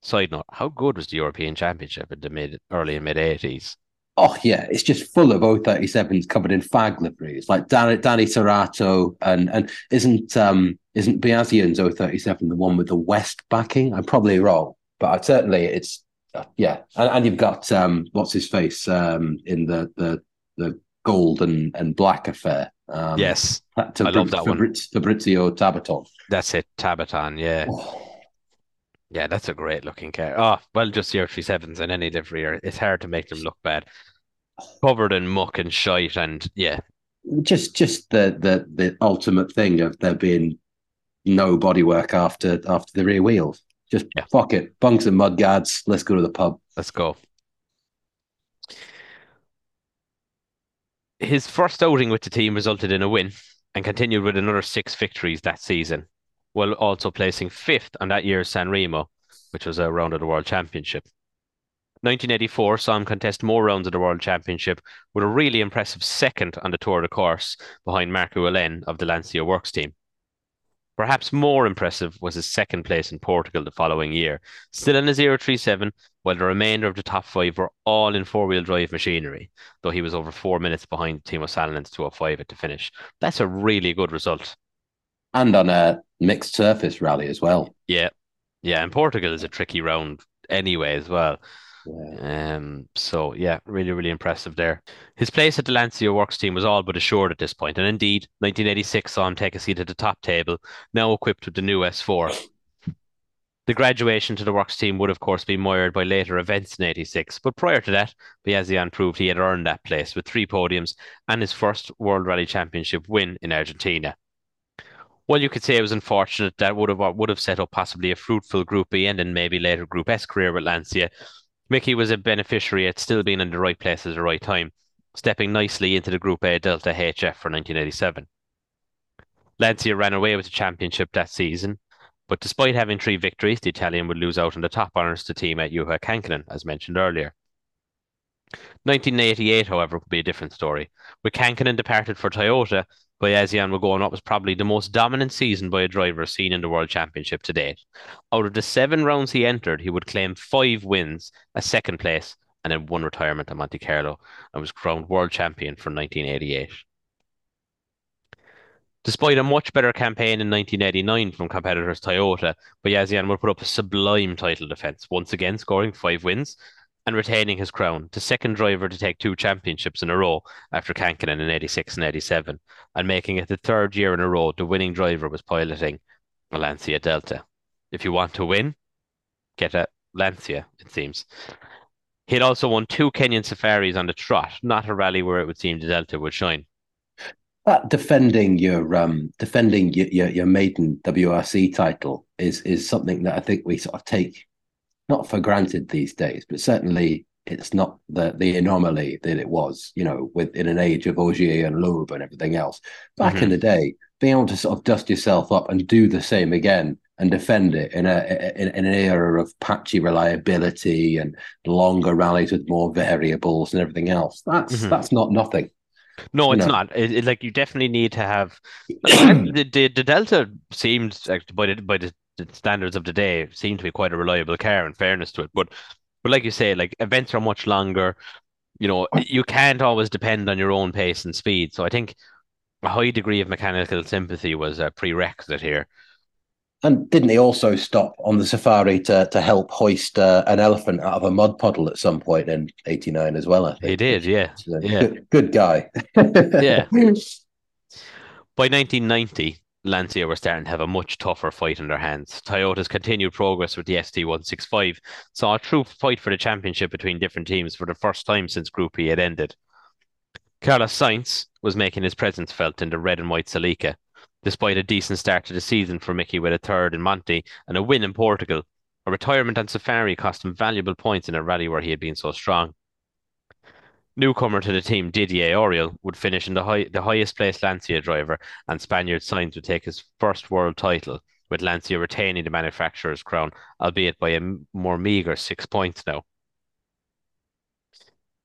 Side note, how good was the European Championship in the early and mid 80s? Oh, yeah, it's just full of 037s covered in fag livery. It's like Danny Serrato, and isn't Biasion's 037 the one with the West backing? I'm probably wrong, but certainly it's, yeah. And you've got, what's-his-face in the gold and black affair. Yes, I love that one. Fabrizio Tabatan. That's it, Tabatan, yeah. Oh. Yeah, that's a great-looking car. Oh, well, just the 037s in any livery, it's hard to make them look bad. Covered in muck and shite, and yeah. Just the ultimate thing of there being no bodywork after the rear wheels. Just fuck it. Bunks and mud guards. Let's go to the pub. Let's go. His first outing with the team resulted in a win and continued with another 6 victories that season, while also placing 5th on that year's San Remo, which was a round of the World Championship. 1984 saw him contest more rounds of the World Championship with a really impressive 2nd on the Tour de Corse behind Markku Alén of the Lancia Works team. Perhaps more impressive was his 2nd place in Portugal the following year, still in a 037, while the remainder of the top 5 were all in 4-wheel drive machinery, though he was over 4 minutes behind Timo Salonen's 205 at the finish. That's a really good result. And on a mixed surface rally as well. Yeah. Yeah, and Portugal is a tricky round anyway as well. Yeah. So, yeah, really, really impressive there. His place at the Lancia Works team was all but assured at this point. And indeed, 1986 saw him take a seat at the top table, now equipped with the new S4. The graduation to the Works team would, of course, be mired by later events in 86. But prior to that, Biasion proved he had earned that place with 3 podiums and his first World Rally Championship win in Argentina. Well, you could say it was unfortunate that would have set up possibly a fruitful Group B and then maybe later Group S career with Lancia. Miki was a beneficiary at still being in the right place at the right time, stepping nicely into the Group A Delta HF for 1987. Lancia ran away with the championship that season, but despite having 3 victories, the Italian would lose out on the top honours to teammate Juha Kankkunen, as mentioned earlier. 1988, however, would be a different story. With Kankkunen departed for Toyota, Biasion were going up was probably the most dominant season by a driver seen in the World Championship to date. Out of the 7 rounds he entered, he would claim 5 wins, a 2nd place, and then 1 retirement at Monte Carlo, and was crowned world champion for 1988. Despite a much better campaign in 1989 from competitors Toyota, Biasion would put up a sublime title defence, once again scoring 5 wins and retaining his crown, the 2nd driver to take 2 championships in a row after Kankkunen in 86 and 87, and making it the 3rd year in a row the winning driver was piloting a Lancia Delta. If you want to win, get a Lancia, it seems. He'd also won 2 Kenyan safaris on the trot, not a rally where it would seem the Delta would shine. But defending your maiden WRC title is something that I think we sort of take not for granted these days, but certainly it's not the anomaly that it was, you know, within an age of Ogier and Loeb and everything else. Back in the day, being able to sort of dust yourself up and do the same again and defend it in an era of patchy reliability and longer rallies with more variables and everything else, that's not nothing. No, it's not. It, like, you definitely need to have the Delta seems, by the standards of the day, seems to be quite a reliable car, in fairness to it. But like you say, like, events are much longer. You know, you can't always depend on your own pace and speed. So I think a high degree of mechanical sympathy was a prerequisite here. And didn't he also stop on the safari to help hoist an elephant out of a mud puddle at some point in '89 as well? I think he did, yeah. So, yeah. Good guy. Yeah. By 1990, Lancia were starting to have a much tougher fight in their hands. Toyota's continued progress with the ST165 saw a true fight for the championship between different teams for the first time since Group E had ended. Carlos Sainz was making his presence felt in the red and white Celica. Despite a decent start to the season for Mickey with a third in Monte and a win in Portugal, a retirement on Safari cost him valuable points in a rally where he had been so strong. Newcomer to the team, Didier Auriol, would finish in the highest placed Lancia driver, and Spaniard Sainz would take his first world title, with Lancia retaining the manufacturer's crown, albeit by a more meagre 6 points now.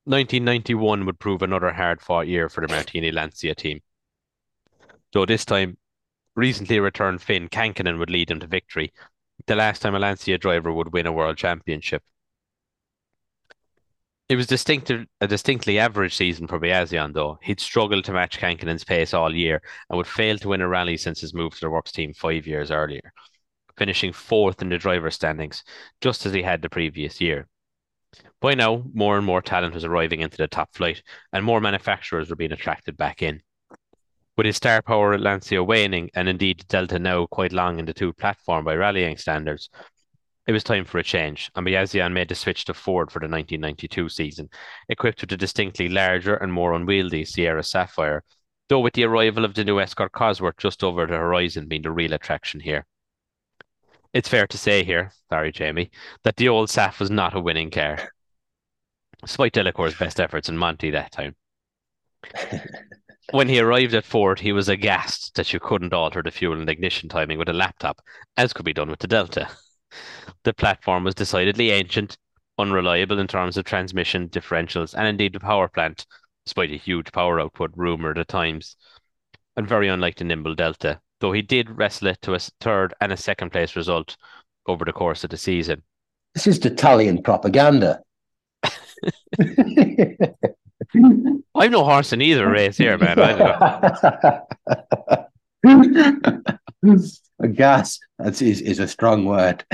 1991 would prove another hard-fought year for the Martini Lancia team. Though this time, recently returned Finn Kankkunen would lead them to victory, the last time a Lancia driver would win a world championship. It was a distinctly average season for Biasion, though. He'd struggled to match Kankkunen's pace all year and would fail to win a rally since his move to the Works team 5 years earlier, finishing fourth in the driver's standings, just as he had the previous year. By now, more and more talent was arriving into the top flight, and more manufacturers were being attracted back in. With his star power at Lancia waning, and indeed Delta now quite long in the two platform by rallying standards, it was time for a change, and Biasion made the switch to Ford for the 1992 season, equipped with a distinctly larger and more unwieldy Sierra Sapphire, though with the arrival of the new Escort Cosworth just over the horizon being the real attraction here. It's fair to say here, sorry Jamie, that the old Saf was not a winning car, despite Delacour's best efforts in Monte that time. When he arrived at Ford, he was aghast that you couldn't alter the fuel and ignition timing with a laptop, as could be done with the Delta. The platform was decidedly ancient, unreliable in terms of transmission, differentials, and indeed the power plant, despite a huge power output rumoured at times, and very unlike the nimble Delta, though he did wrestle it to a third and a second place result over the course of the season. This is Italian propaganda. I'm no horse in either race here, man. Aghast is a strong word.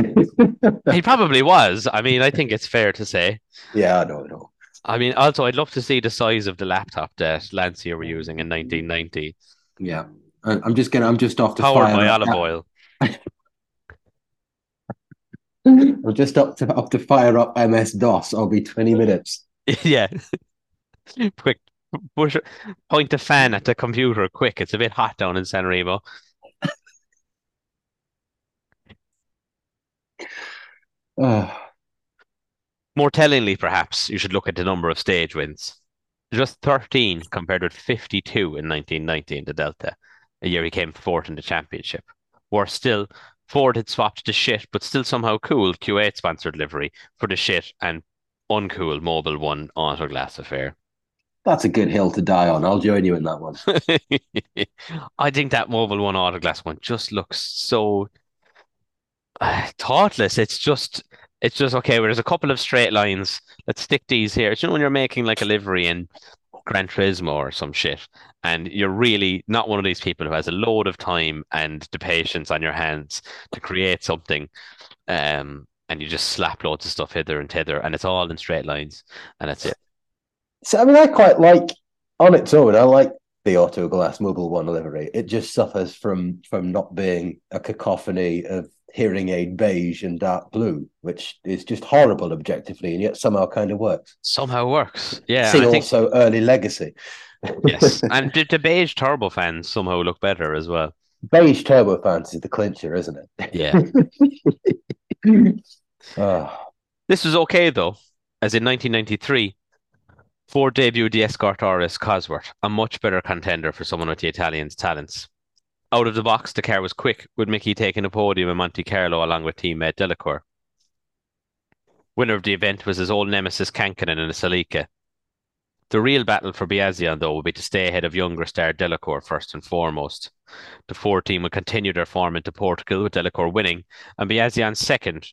He probably was. I mean, I think it's fair to say. Yeah, I don't know. I mean, also, I'd love to see the size of the laptop that Lancia were using in 1990. Yeah, I'm just off to powered fire by olive oil. I'm just up to fire up MS DOS. I'll be 20 minutes. Yeah, quick, point the fan at the computer. Quick, it's a bit hot down in Sanremo. More tellingly, perhaps, you should look at the number of stage wins. Just 13 compared with 52 in 1990 in the Delta, a year he came fourth in the championship. Worse still, Ford had swapped the shit but still somehow cool Q8 sponsored livery for the shit and uncool Mobil 1 Autoglass affair. That's a good hill to die on. I'll join you in that one. I think that Mobil 1 Autoglass one just looks so... thoughtless. It's just okay, well, there's a couple of straight lines, let's stick these here. It's, you know, when you're making like a livery in Gran Turismo or some shit, and you're really not one of these people who has a load of time and the patience on your hands to create something, and you just slap loads of stuff hither and thither, and it's all in straight lines, and that's it. So I mean, I quite like on its own, I like the Autoglass Mobil 1 livery. It just suffers from not being a cacophony of hearing aid beige and dark blue, which is just horrible objectively, and yet somehow kind of works. Yeah. See, also early legacy. Yes, and the beige turbofans somehow look better as well. Beige turbofans is the clincher, isn't it? Yeah. This was okay though, as in 1993, Ford debuted the Escort RS Cosworth, a much better contender for someone with the Italians' talents. Out of the box, the car was quick, with Mickey taking a podium in Monte Carlo along with teammate Delacour. Winner of the event was his old nemesis Kankkunen in a Celica. The real battle for Biasion, though, will be to stay ahead of younger star Delacour first and foremost. The Ford team will continue their form into Portugal, with Delacour winning and Biasion second,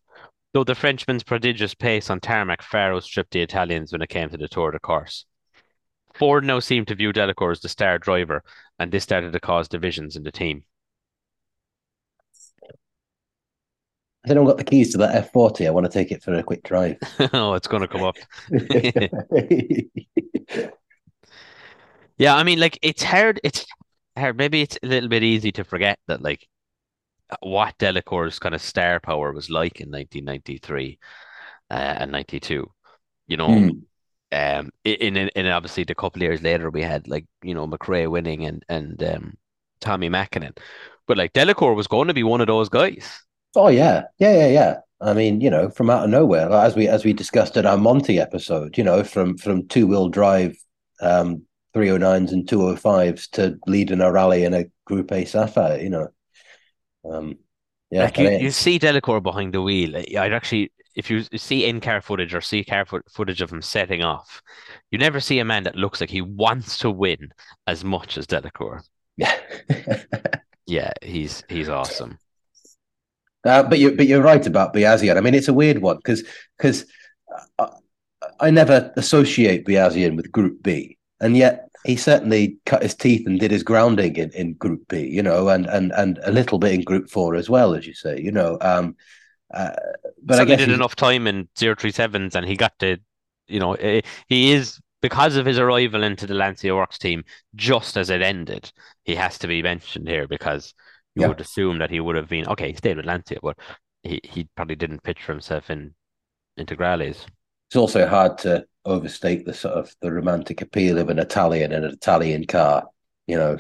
though the Frenchman's prodigious pace on tarmac far outstripped the Italians when it came to the Tour de Corse. Ford now seemed to view Delacour as the star driver, and this started to cause divisions in the team. I don't know, got the keys to that F40. I want to take it for a quick drive. Oh, it's going to come up. Yeah, I mean, like, it's hard. Maybe it's a little bit easy to forget that, like, what Delacour's kind of star power was like in 1993 and 92. You know, in obviously the couple years later we had, like, you know, McRae winning and Tommy Mäkinen, but like Delacour was going to be one of those guys. Oh yeah. I mean, you know, from out of nowhere, like, as we discussed in our Monty episode, you know, from two-wheel drive 309s and 205s to leading a rally in a Group A Sapphire, you know. You see Delacour behind the wheel. I'd actually, if you see in-car footage or see car footage of him setting off, you never see a man that looks like he wants to win as much as Delacour. Yeah, yeah, he's awesome. But you're right about Biasion. I mean, it's a weird one because I never associate Biasion with Group B, and yet he certainly cut his teeth and did his grounding in Group B, you know, and a little bit in Group 4 as well, as you say, you know. But so I guess he did enough time in 037s, and he got to, you know, he is, because of his arrival into the Lancia Works team just as it ended, he has to be mentioned here because. You would assume that he would have been okay. He stayed with Lancia, but he probably didn't picture himself in Integrales. It's also hard to overstate the sort of the romantic appeal of an Italian in an Italian car, you know,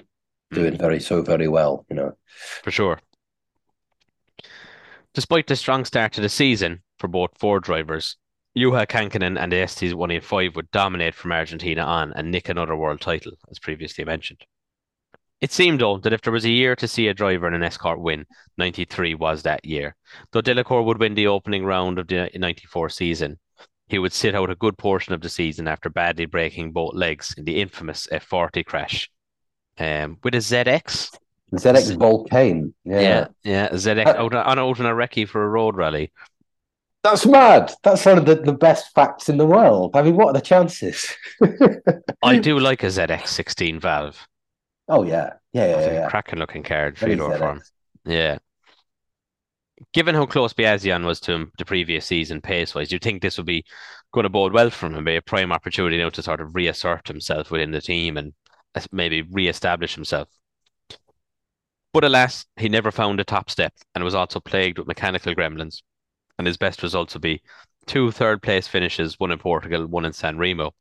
doing very well, you know, for sure. Despite the strong start to the season for both Ford drivers, Juha Kankkunen and the ST's 185 would dominate from Argentina on and nick another world title, as previously mentioned. It seemed, though, that if there was a year to see a driver in an Escort win, 93 was that year. Though Delacour would win the opening round of the 94 season, he would sit out a good portion of the season after badly breaking both legs in the infamous F40 crash. With a ZX Volcane. Yeah, ZX out on a recce for a road rally. That's mad. That's one of the best facts in the world. I mean, what are the chances? I do like a ZX 16 valve. Oh, yeah. Cracking looking card, three-door form. Yeah. Given how close Biasion was to him the previous season pace-wise, do you think this would be going to bode well for him and be a prime opportunity now to sort of reassert himself within the team and maybe re-establish himself? But alas, he never found a top step and was also plagued with mechanical gremlins, and his best results would be two third-place finishes, one in Portugal, one in San Remo.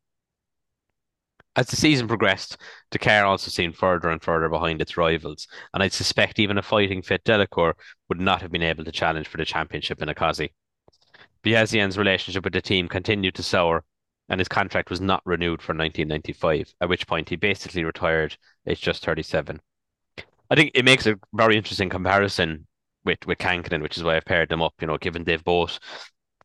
As the season progressed, the car also seemed further and further behind its rivals, and I'd suspect even a fighting fit Delacour would not have been able to challenge for the championship in Akazi. Biasion's relationship with the team continued to sour, and his contract was not renewed for 1995, at which point he basically retired at just 37. I think it makes a very interesting comparison with Kankkunen, which is why I've paired them up, you know, given they've both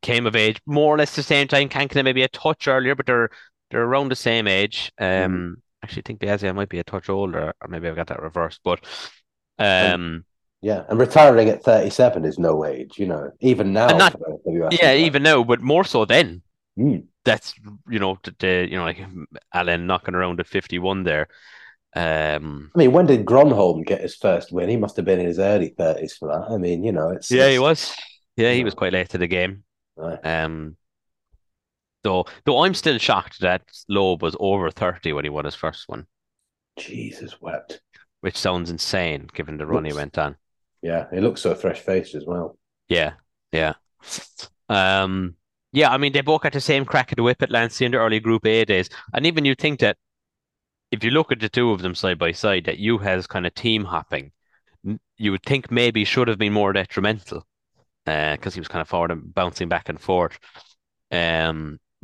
came of age more or less the same time. Kankkunen maybe a touch earlier, but they're around the same age. Actually, I think Biasion might be a touch older, or maybe I've got that reversed. But and retiring at 37 is no age, you know, even now. Even now, but more so then. That's, you know, like Alén knocking around at 51 there. I mean, when did Gronholm get his first win? He must have been in his early 30s for that. I mean, you know, he was. Yeah, he was quite late to the game. Right. Though I'm still shocked that Loeb was over 30 when he won his first one. Jesus wept. Which sounds insane, given the run he went on. Yeah, he looks so fresh-faced as well. Yeah. I mean, they both got the same crack at the whip at Lancia in the early Group A days. And even you'd think that if you look at the two of them side by side, that you has kind of team hopping, you would think maybe should have been more detrimental because he was kind of forward and bouncing back and forth.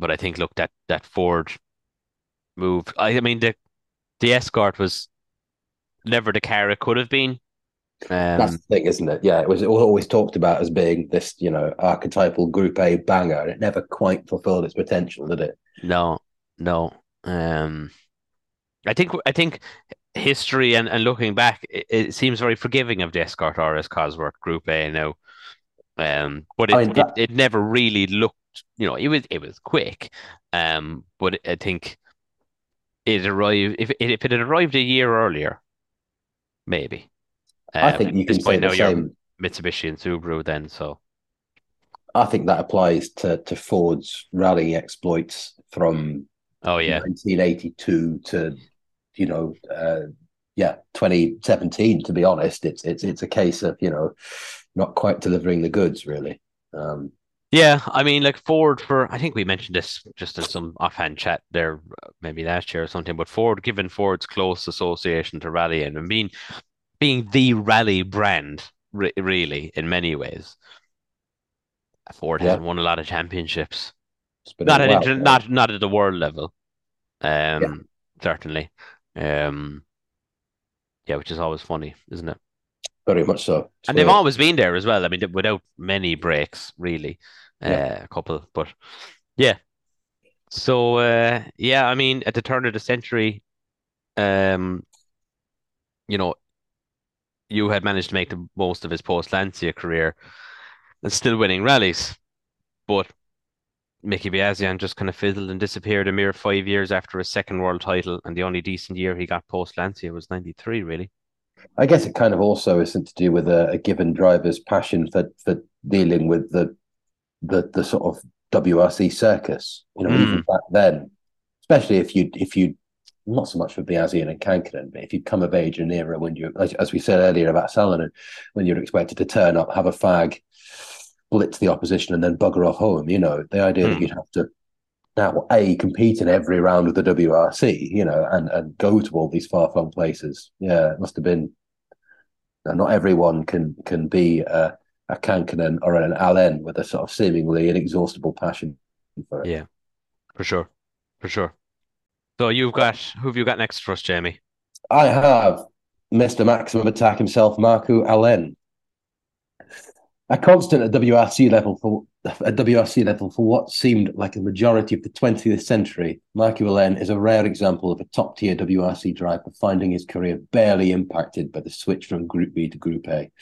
But I think, look, that Ford move. I mean, the Escort was never the car it could have been. That's the thing, isn't it? Yeah, it was always talked about as being this, you know, archetypal Group A banger, and it never quite fulfilled its potential, did it? No. I think history and looking back, it seems very forgiving of the Escort RS Cosworth Group A now. But it never really looked, it was quick. But I think it arrived if it had arrived a year earlier, maybe. I think you can say the same. Mitsubishi and Subaru then, so. I think that applies to Ford's rally exploits from 1982 to 2017. To be honest, it's a case of not quite delivering the goods really. I mean, like Ford, for I think we mentioned this just in some offhand chat there, maybe last year or something. But Ford, given Ford's close association to rallying and being the rally brand, really in many ways. Ford hasn't won a lot of championships, not at the world level, certainly, which is always funny, isn't it? Very much so. It's and they've always been there as well. I mean, without many breaks, really, a couple, but yeah. So I mean, at the turn of the century, you had managed to make the most of his post-Lancia career. And still winning rallies, but Miki Biasion just kind of fizzled and disappeared a mere 5 years after his second world title, and the only decent year he got post-Lancia was 93, really. I guess it kind of also isn't to do with a given driver's passion for dealing with the sort of WRC circus, even back then, especially if you not so much for Biasion and Kankkunen, but if you come of age in an era when you, as we said earlier about Salonen, when you're expected to turn up, have a fag, blitz the opposition and then bugger off home, the idea that you'd have to now compete in every round of the WRC, and go to all these far-flung places. Yeah, it must have been. Not everyone can be a Kankkunen or an Alén with a sort of seemingly inexhaustible passion for it. Yeah, for sure. So who have you got next for us, Jamie? I have Mr. Maximum Attack himself, Markku Alén. A constant at WRC level for what seemed like a majority of the 20th century, Markku Alén is a rare example of a top-tier WRC driver finding his career barely impacted by the switch from Group B to Group A.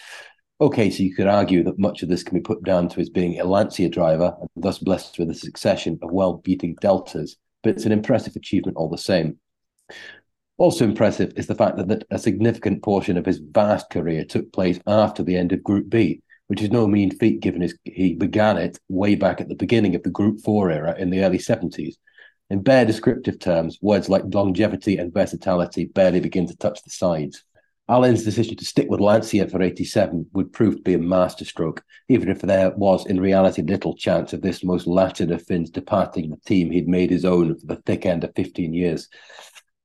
Okay, so you could argue that much of this can be put down to his being a Lancia driver and thus blessed with a succession of well-beating deltas, but it's an impressive achievement all the same. Also impressive is the fact that a significant portion of his vast career took place after the end of Group B, which is no mean feat given he began it way back at the beginning of the Group 4 era in the early 70s. In bare descriptive terms, words like longevity and versatility barely begin to touch the sides. Alén's decision to stick with Lancia for 87 would prove to be a masterstroke, even if there was in reality little chance of this most Latin of Finns departing the team he'd made his own for the thick end of 15 years.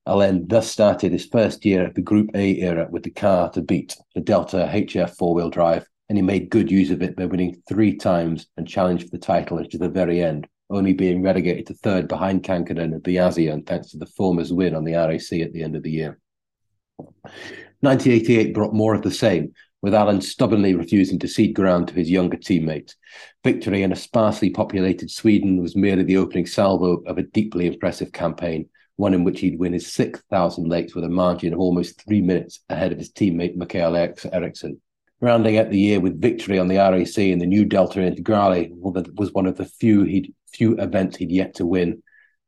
Alén thus started his first year at the Group A era with the car to beat, the Delta HF four-wheel drive, and he made good use of it by winning 3 times and challenged for the title until the very end, only being relegated to third behind Kankkunen and Biasion thanks to the former's win on the RAC at the end of the year. 1988 brought more of the same, with Alén stubbornly refusing to cede ground to his younger teammates. Victory in a sparsely populated Sweden was merely the opening salvo of a deeply impressive campaign, one in which he'd win his 6,000 laps with a margin of almost 3 minutes ahead of his teammate Mikael Eriksson. Rounding out the year with victory on the RAC and the new Delta Integrale was one of the few events he'd yet to win.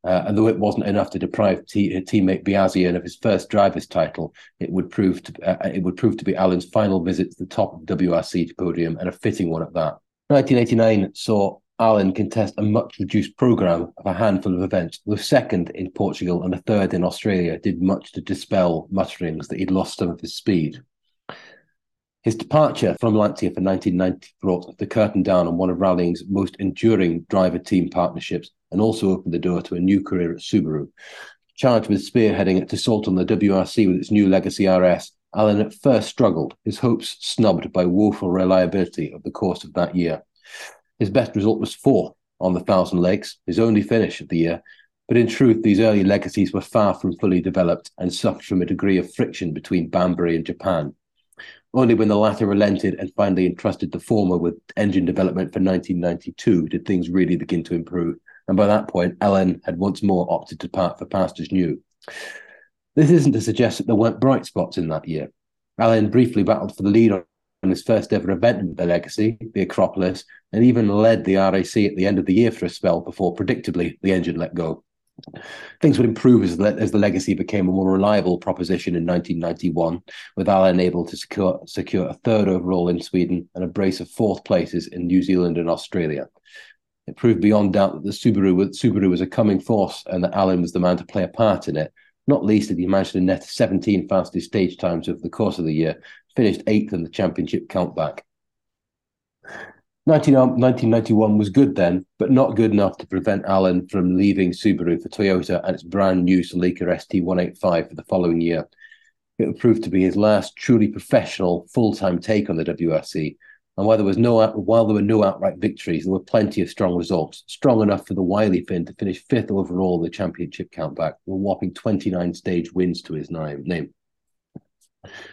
And though it wasn't enough to deprive teammate Biasion of his first driver's title, it would prove to be Alén's final visit to the top of WRC podium, and a fitting one at that. 1989 saw Alén contest a much reduced programme of a handful of events, though second in Portugal and a third in Australia did much to dispel mutterings that he'd lost some of his speed. His departure from Lancia for 1990 brought the curtain down on one of rallying's most enduring driver-team partnerships and also opened the door to a new career at Subaru. Charged with spearheading its assault on the WRC with its new legacy RS, Alén at first struggled, his hopes snubbed by woeful reliability over the course of that year. His best result was 4th on the Thousand Lakes, his only finish of the year, but in truth, these early legacies were far from fully developed and suffered from a degree of friction between Banbury and Japan. Only when the latter relented and finally entrusted the former with engine development for 1992 did things really begin to improve, and by that point, Alén had once more opted to part for pastures new. This isn't to suggest that there weren't bright spots in that year. Alén briefly battled for the lead on his first ever event in the Legacy, the Acropolis, and even led the RAC at the end of the year for a spell before, predictably, the engine let go. Things would improve as the Legacy became a more reliable proposition in 1991, with Alén able to secure a third overall in Sweden and a brace of fourth places in New Zealand and Australia. It proved beyond doubt that the Subaru was a coming force and that Alén was the man to play a part in it, not least that he managed to net 17 fastest stage times over the course of the year, finished 8th in the championship countback. 1991 was good then, but not good enough to prevent Alén from leaving Subaru for Toyota and its brand new Celica ST185 for the following year. It proved to be his last truly professional, full-time take on the WRC, and while there were no outright victories, there were plenty of strong results, strong enough for the wily Finn to finish 5th overall in the championship countback, with a whopping 29 stage wins to his name.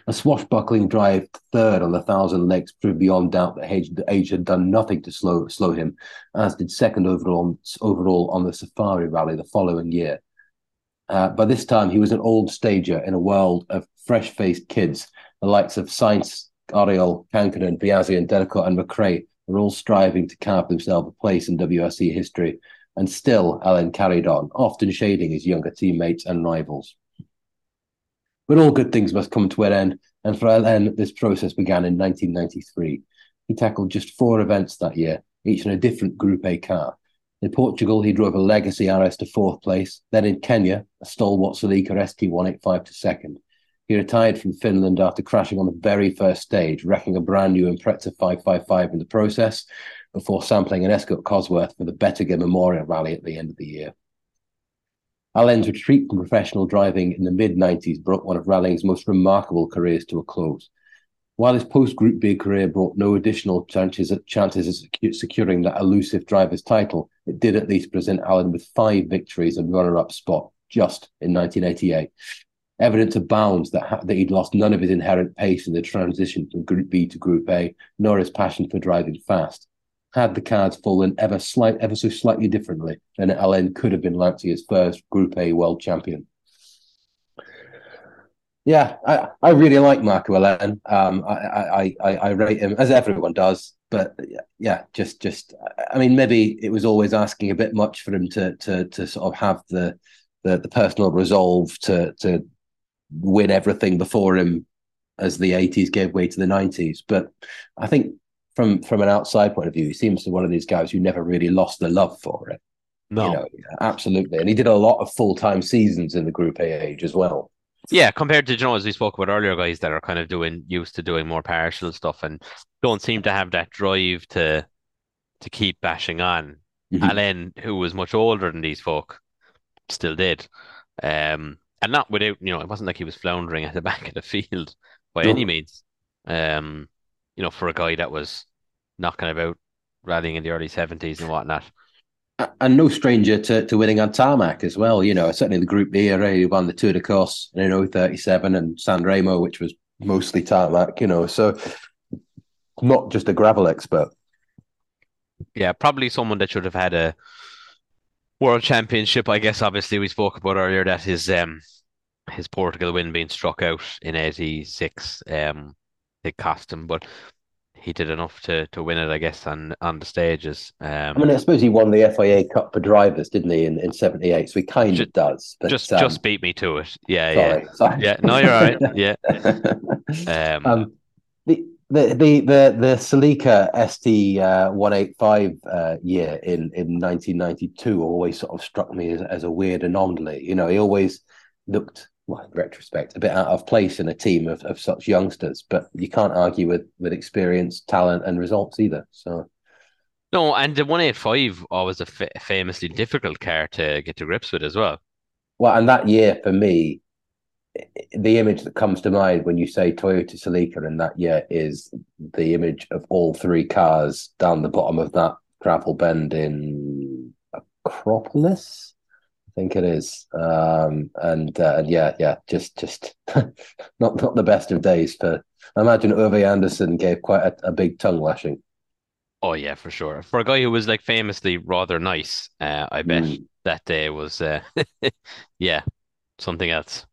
A swashbuckling drive to third on the Thousand Lakes proved beyond doubt that age had done nothing to slow him, as did second overall on the Safari Rally the following year. By this time, he was an old stager in a world of fresh-faced kids. The likes of Sainz, Auriol, Kankkunen, Biasion, Delacourt and McRae were all striving to carve themselves a place in WRC history, and still Alén carried on, often shading his younger teammates and rivals. But all good things must come to an end, and for Alén, this process began in 1993. He tackled just 4 events that year, each in a different Group A car. In Portugal, he drove a Legacy RS to 4th place, then in Kenya, a stalwart Celica ST185 to 2nd. He retired from Finland after crashing on the very first stage, wrecking a brand new Impreza 555 in the process, before sampling an Escort Cosworth for the Bettingen Memorial Rally at the end of the year. Alén's retreat from professional driving in the mid-90s brought one of rallying's most remarkable careers to a close. While his post-Group B career brought no additional chances at securing that elusive driver's title, it did at least present Alén with 5 victories and runner-up spot just in 1988. Evidence abounds that he'd lost none of his inherent pace in the transition from Group B to Group A, nor his passion for driving fast. Had the cards fallen ever so slightly differently, then Alén could have been Lancia's first Group A world champion. Yeah, I really like Markku Alén. I rate him, as everyone does. But yeah, just I mean, maybe it was always asking a bit much for him to sort of have the personal resolve to win everything before him, as the 80s gave way to the 90s. But I think, From an outside point of view, he seems to be one of these guys who never really lost the love for it. No, you know, absolutely. And he did a lot of full-time seasons in the Group A age as well. Yeah, compared to, you know, as we spoke about earlier, guys that are kind of used to doing more partial stuff and don't seem to have that drive to keep bashing on. Mm-hmm. Alén, who was much older than these folk, still did. And not without, you know, it wasn't like he was floundering at the back of the field by any means. You know, for a guy that was knocking about rallying in the early 70s and whatnot. And no stranger to winning on tarmac as well. You know, certainly the Group B era, he won the Tour de Corse in 037 and Sanremo, which was mostly tarmac, you know. So not just a gravel expert. Yeah, probably someone that should have had a world championship, I guess. Obviously, we spoke about earlier that his Portugal win being struck out in 86, it cost him, but he did enough to win it, I guess, on the stages. I mean, I suppose he won the FIA Cup for drivers, didn't he, in 78? So he kind of does. But, just beat me to it. Yeah, sorry. Yeah. No, you're all right. Yeah. The Celica ST185 year in 1992 always sort of struck me as a weird anomaly. You know, he always looked, well, in retrospect, a bit out of place in a team of such youngsters, but you can't argue with experience, talent, and results either. So, no, and the 185 was a famously difficult car to get to grips with as well. Well, and that year for me, the image that comes to mind when you say Toyota Celica in that year is the image of all 3 cars down the bottom of that gravel bend in Acropolis. I think it is, and yeah, just not the best of days. But I imagine Uwe Anderson gave quite a big tongue lashing. Oh yeah, for sure. For a guy who was like famously rather nice, I bet that day was yeah, something else.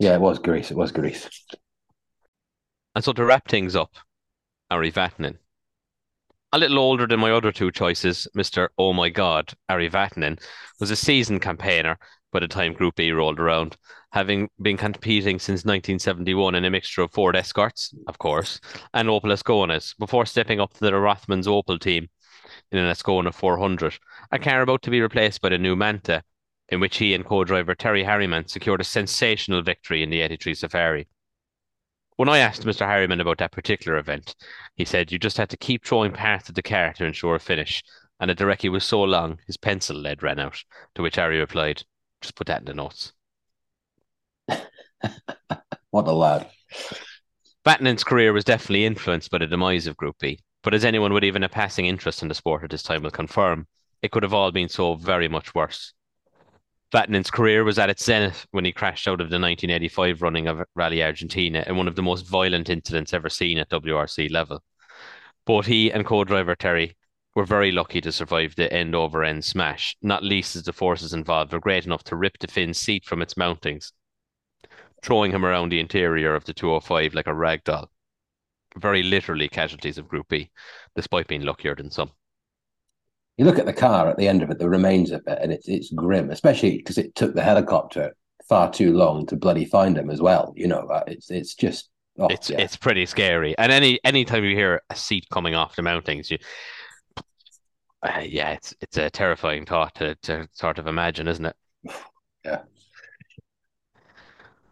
Yeah, it was Greece. It was Greece. And so to wrap things up, Ari Vatanen. A little older than my other two choices, Mr. Oh My God, Ari Vatanen, was a seasoned campaigner by the time Group E rolled around, having been competing since 1971 in a mixture of Ford Escorts, of course, and Opel Asconas, before stepping up to the Rothmans Opel team in an Ascona 400, a car about to be replaced by the new Manta, in which he and co-driver Terry Harryman secured a sensational victory in the 83 Safari. When I asked Mr. Harryman about that particular event, he said you just had to keep throwing parts at the car to ensure a finish, and the Derecki was so long, his pencil lead ran out, to which Ari replied, just put that in the notes. What a lad. Vatanen's career was definitely influenced by the demise of Group B, but as anyone with even a passing interest in the sport at this time will confirm, it could have all been so very much worse. Vatanen's career was at its zenith when he crashed out of the 1985 running of Rally Argentina in one of the most violent incidents ever seen at WRC level. Both he and co-driver Terry were very lucky to survive the end-over-end smash, not least as the forces involved were great enough to rip the Finn's seat from its mountings, throwing him around the interior of the 205 like a rag doll. Very literally casualties of Group B, despite being luckier than some. You look at the car at the end of it, the remains of it, and it's grim, especially because it took the helicopter far too long to bloody find him as well. You know, it's just... Oh, it's pretty scary. And any time you hear a seat coming off the mountings, you... yeah, it's a terrifying thought to sort of imagine, isn't it? Yeah.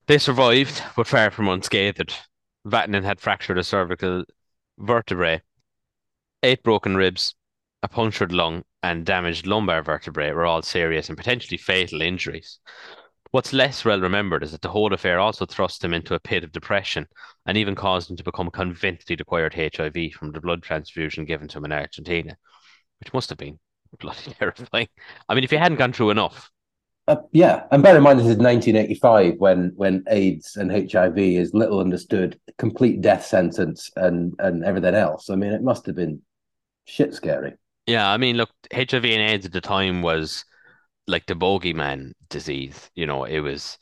They survived, but far from unscathed. Vatanen had fractured a cervical vertebrae, 8 broken ribs, a punctured lung and damaged lumbar vertebrae were all serious and potentially fatal injuries. What's less well remembered is that the whole affair also thrust him into a pit of depression and even caused him to become convinced he'd acquired HIV from the blood transfusion given to him in Argentina, which must have been bloody terrifying. I mean, if you hadn't gone through enough. Yeah, and bear in mind this is 1985 when AIDS and HIV is little understood, complete death sentence and everything else. I mean, it must have been shit scary. Yeah, I mean, look, HIV and AIDS at the time was like the bogeyman disease. You know, it was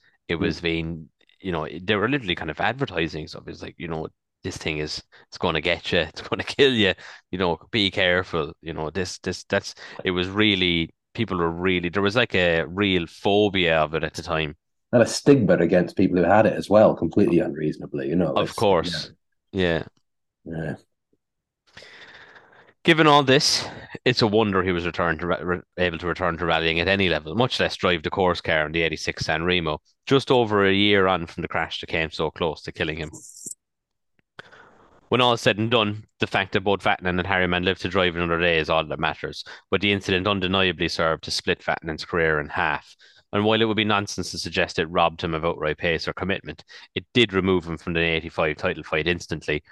being, you know, they were literally kind of advertising stuff. It's like, you know, this thing is, it's going to get you, it's going to kill you. You know, be careful. You know, it was really, people were really, there was like a real phobia of it at the time. And a stigma against people who had it as well, completely unreasonably. You know, of course. Yeah. Yeah. Given all this, it's a wonder he was able to return to rallying at any level, much less drive the course car in the 86 San Remo, just over a year on from the crash that came so close to killing him. When all is said and done, the fact that both Vatanen and Harryman lived to drive another day is all that matters, but the incident undeniably served to split Vatanen's career in half, and while it would be nonsense to suggest it robbed him of outright pace or commitment, it did remove him from the 85 title fight instantly,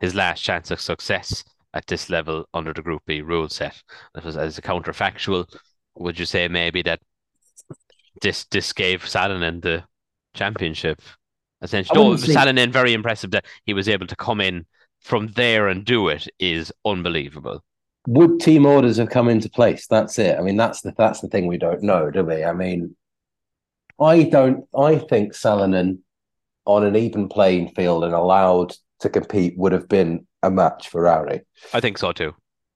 his last chance of success at this level under the Group B rule set. That was as a counterfactual. Would you say maybe that this gave Salonen the championship? Essentially, Salonen, very impressive that he was able to come in from there and do it is unbelievable. Would team orders have come into place? That's it. I mean, that's the thing we don't know, do we? I mean, I think Salonen on an even playing field and allowed to compete would have been a match for Ari. I think so too.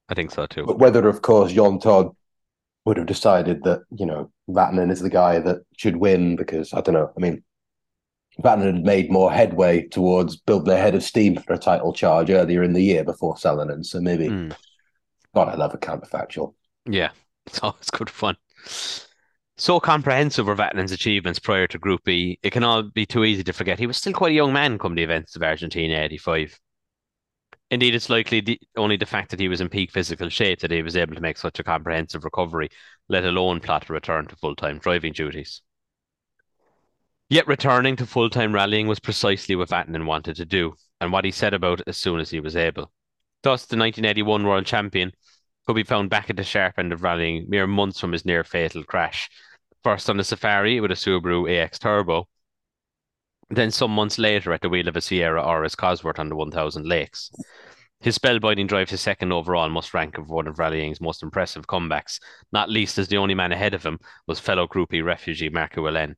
But whether, of course, Jon Todd would have decided that, you know, Vatanen is the guy that should win, because I don't know. I mean, Vatanen had made more headway towards building a head of steam for a title charge earlier in the year before Salonen. So maybe, God, I love a counterfactual. Yeah, it's always good fun. So comprehensive were Vatanen's achievements prior to Group E, it can all be too easy to forget he was still quite a young man come the events of Argentina 85. Indeed, it's likely only the fact that he was in peak physical shape that he was able to make such a comprehensive recovery, let alone plot a return to full-time driving duties. Yet returning to full-time rallying was precisely what Vatanen wanted to do, and what he set about as soon as he was able. Thus, the 1981 world champion could be found back at the sharp end of rallying mere months from his near-fatal crash. First on the Safari with a Subaru AX Turbo, then some months later at the wheel of a Sierra RS Cosworth on the 1000 Lakes. His spellbinding drive to second overall must rank as one of rallying's most impressive comebacks, not least as the only man ahead of him was fellow Group E refugee Markku Alén,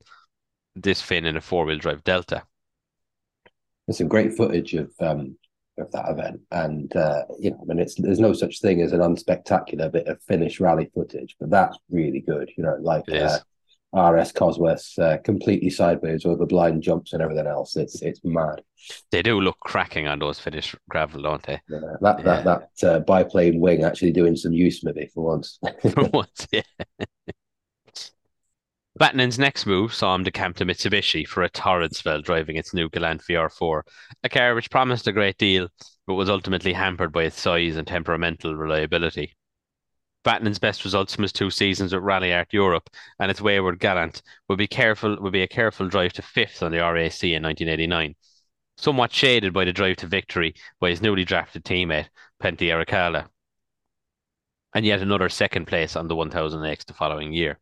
this Finn in a four-wheel drive Delta. There's some great footage of that event, and you know, I mean, there's no such thing as an unspectacular bit of Finnish rally footage, but that's really good. You know, like RS Cosworth's completely sideways over blind jumps and everything else. It's mad. They do look cracking on those Finnish gravel, don't they? Yeah, that biplane wing actually doing some use maybe for once. For once, yeah. Vatanen's next move saw him decamp to Mitsubishi for a torrid spell driving its new Galant VR4, a car which promised a great deal, but was ultimately hampered by its size and temperamental reliability. Vatanen's best results from his two seasons at Rally Art Europe and its wayward Galant would be a careful drive to fifth on the RAC in 1989, somewhat shaded by the drive to victory by his newly drafted teammate, Pentti Eerikälä, and yet another second place on the 1000X the following year.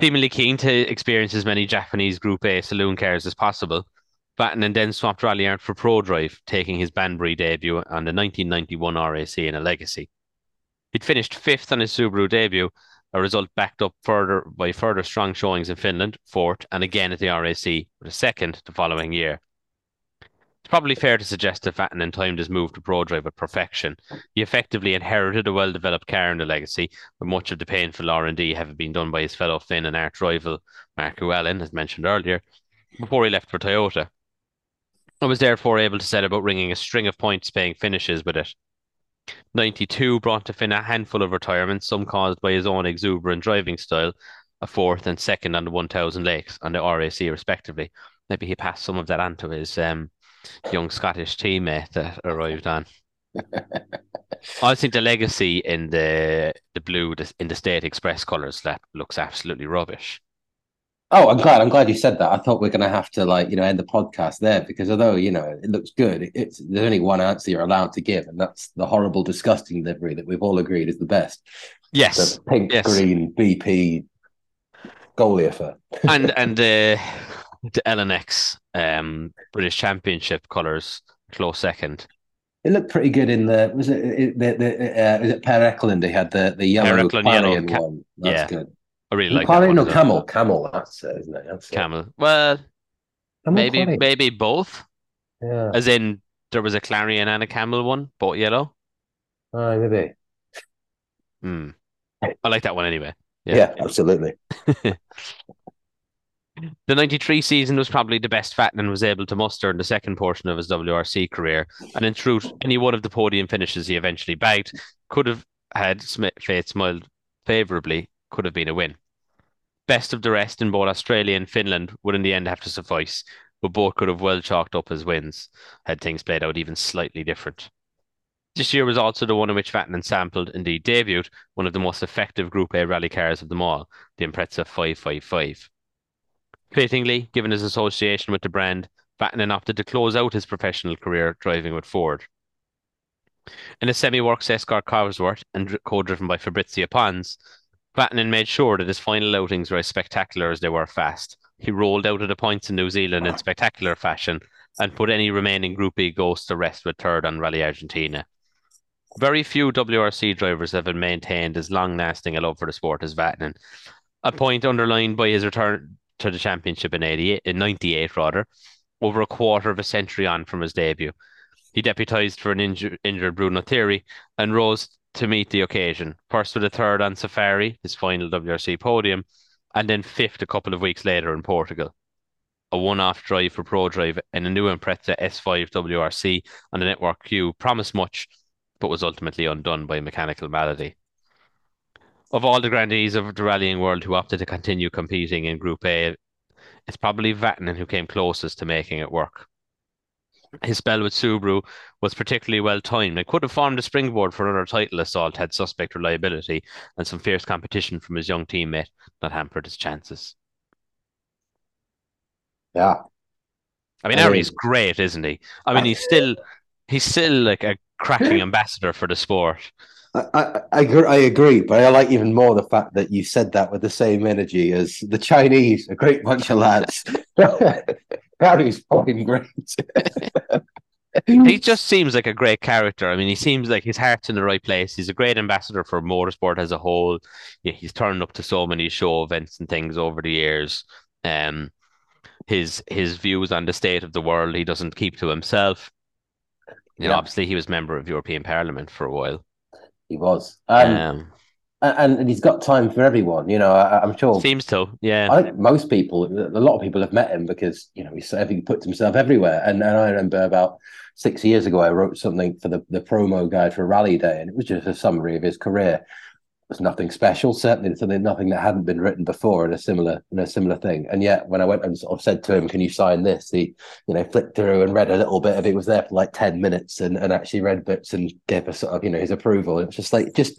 Seemingly keen to experience as many Japanese Group A saloon cars as possible, Vatanen then swapped Rally Art for Pro Drive, taking his Banbury debut on the 1991 RAC in a Legacy. He'd finished fifth on his Subaru debut, a result backed up by further strong showings in Finland, fourth, and again at the RAC, with a second the following year. It's probably fair to suggest that Vatanen timed his move to Pro Drive with perfection. He effectively inherited a well-developed car in the Legacy, but much of the painful R&D having been done by his fellow Finn and arch rival Markku Alén, as mentioned earlier, before he left for Toyota. I was therefore able to set about ringing a string of points-paying finishes with it. 92 brought to Finn a handful of retirements, some caused by his own exuberant driving style, a fourth and second on the 1000 Lakes and the RAC respectively. Maybe he passed some of that on to his young Scottish teammate that arrived on. I think the Legacy in the blue in the State Express colours, that looks absolutely rubbish. Oh, I'm glad you said that. I thought we're going to have to, like, you know, end the podcast there, because although, you know, it looks good, there's only one answer you're allowed to give, and that's the horrible, disgusting livery that we've all agreed is the best. Yes, the pink, yes. Green BP Goliath, and the LNX British Championship colours, close second. It looked pretty good in was it Per Eklund? They had the yellow Italian one. That's good. I really like that one. No, Camel. That's isn't it? That's Camel. It. Well, Camel maybe both. Yeah. As in, there was a Clarion and a Camel one, both yellow. Oh, maybe. Hmm. I like that one anyway. Yeah, absolutely. The 93 season was probably the best Vatanen was able to muster in the second portion of his WRC career, and in truth, any one of the podium finishes he eventually bagged could have had fate smiled favourably, could have been a win. Best of the rest in both Australia and Finland would in the end have to suffice, but both could have well chalked up as wins had things played out even slightly different. This year was also the one in which Vatanen sampled, indeed debuted, one of the most effective Group A rally cars of them all, the Impreza 555. Fittingly, given his association with the brand, Vatanen opted to close out his professional career driving with Ford. In a semi-works Escort Cosworth and co-driven by Fabrizio Pons, Vatanen made sure that his final outings were as spectacular as they were fast. He rolled out of the points in New Zealand in spectacular fashion and put any remaining Group E ghosts to rest with third on Rally Argentina. Very few WRC drivers have maintained as long-lasting a love for the sport as Vatanen, a point underlined by his return to the championship in 98 over a quarter of a century on from his debut. He deputised for an injured Bruno Thierry and rose to meet the occasion, first with a third on Safari, his final WRC podium, and then fifth a couple of weeks later in Portugal. A one-off drive for Pro Drive and a new Impreza S5 WRC on the Network Q promised much, but was ultimately undone by mechanical malady. Of all the grandees of the rallying world who opted to continue competing in Group A, it's probably Vatanen who came closest to making it work. His spell with Subaru was particularly well-timed and could have formed a springboard for another title assault had suspect reliability and some fierce competition from his young teammate not hampered his chances. Yeah. I mean, Ari's great, isn't he? I mean, he's still like a cracking ambassador for the sport. I agree, but I like even more the fact that you said that with the same energy as the Chinese, a great bunch of lads. That is fucking great. He just seems like a great character. I mean, he seems like his heart's in the right place. He's a great ambassador for motorsport as a whole. He's turned up to so many show events and things over the years. His views on the state of the world, he doesn't keep to himself. You know, obviously he was member of European Parliament for a while. He was. And he's got time for everyone, you know. I'm sure. Seems to, yeah. I think most people, a lot of people have met him because, you know, he puts himself everywhere. And I remember about 6 years ago, I wrote something for the promo guide for Rally Day, and it was just a summary of his career. It was nothing special, certainly nothing that hadn't been written before in a similar thing. And yet, when I went and sort of said to him, "Can you sign this?" He, you know, flicked through and read a little bit of it. It was there for like 10 minutes, and actually read bits and gave us sort of, you know, his approval. It was just like It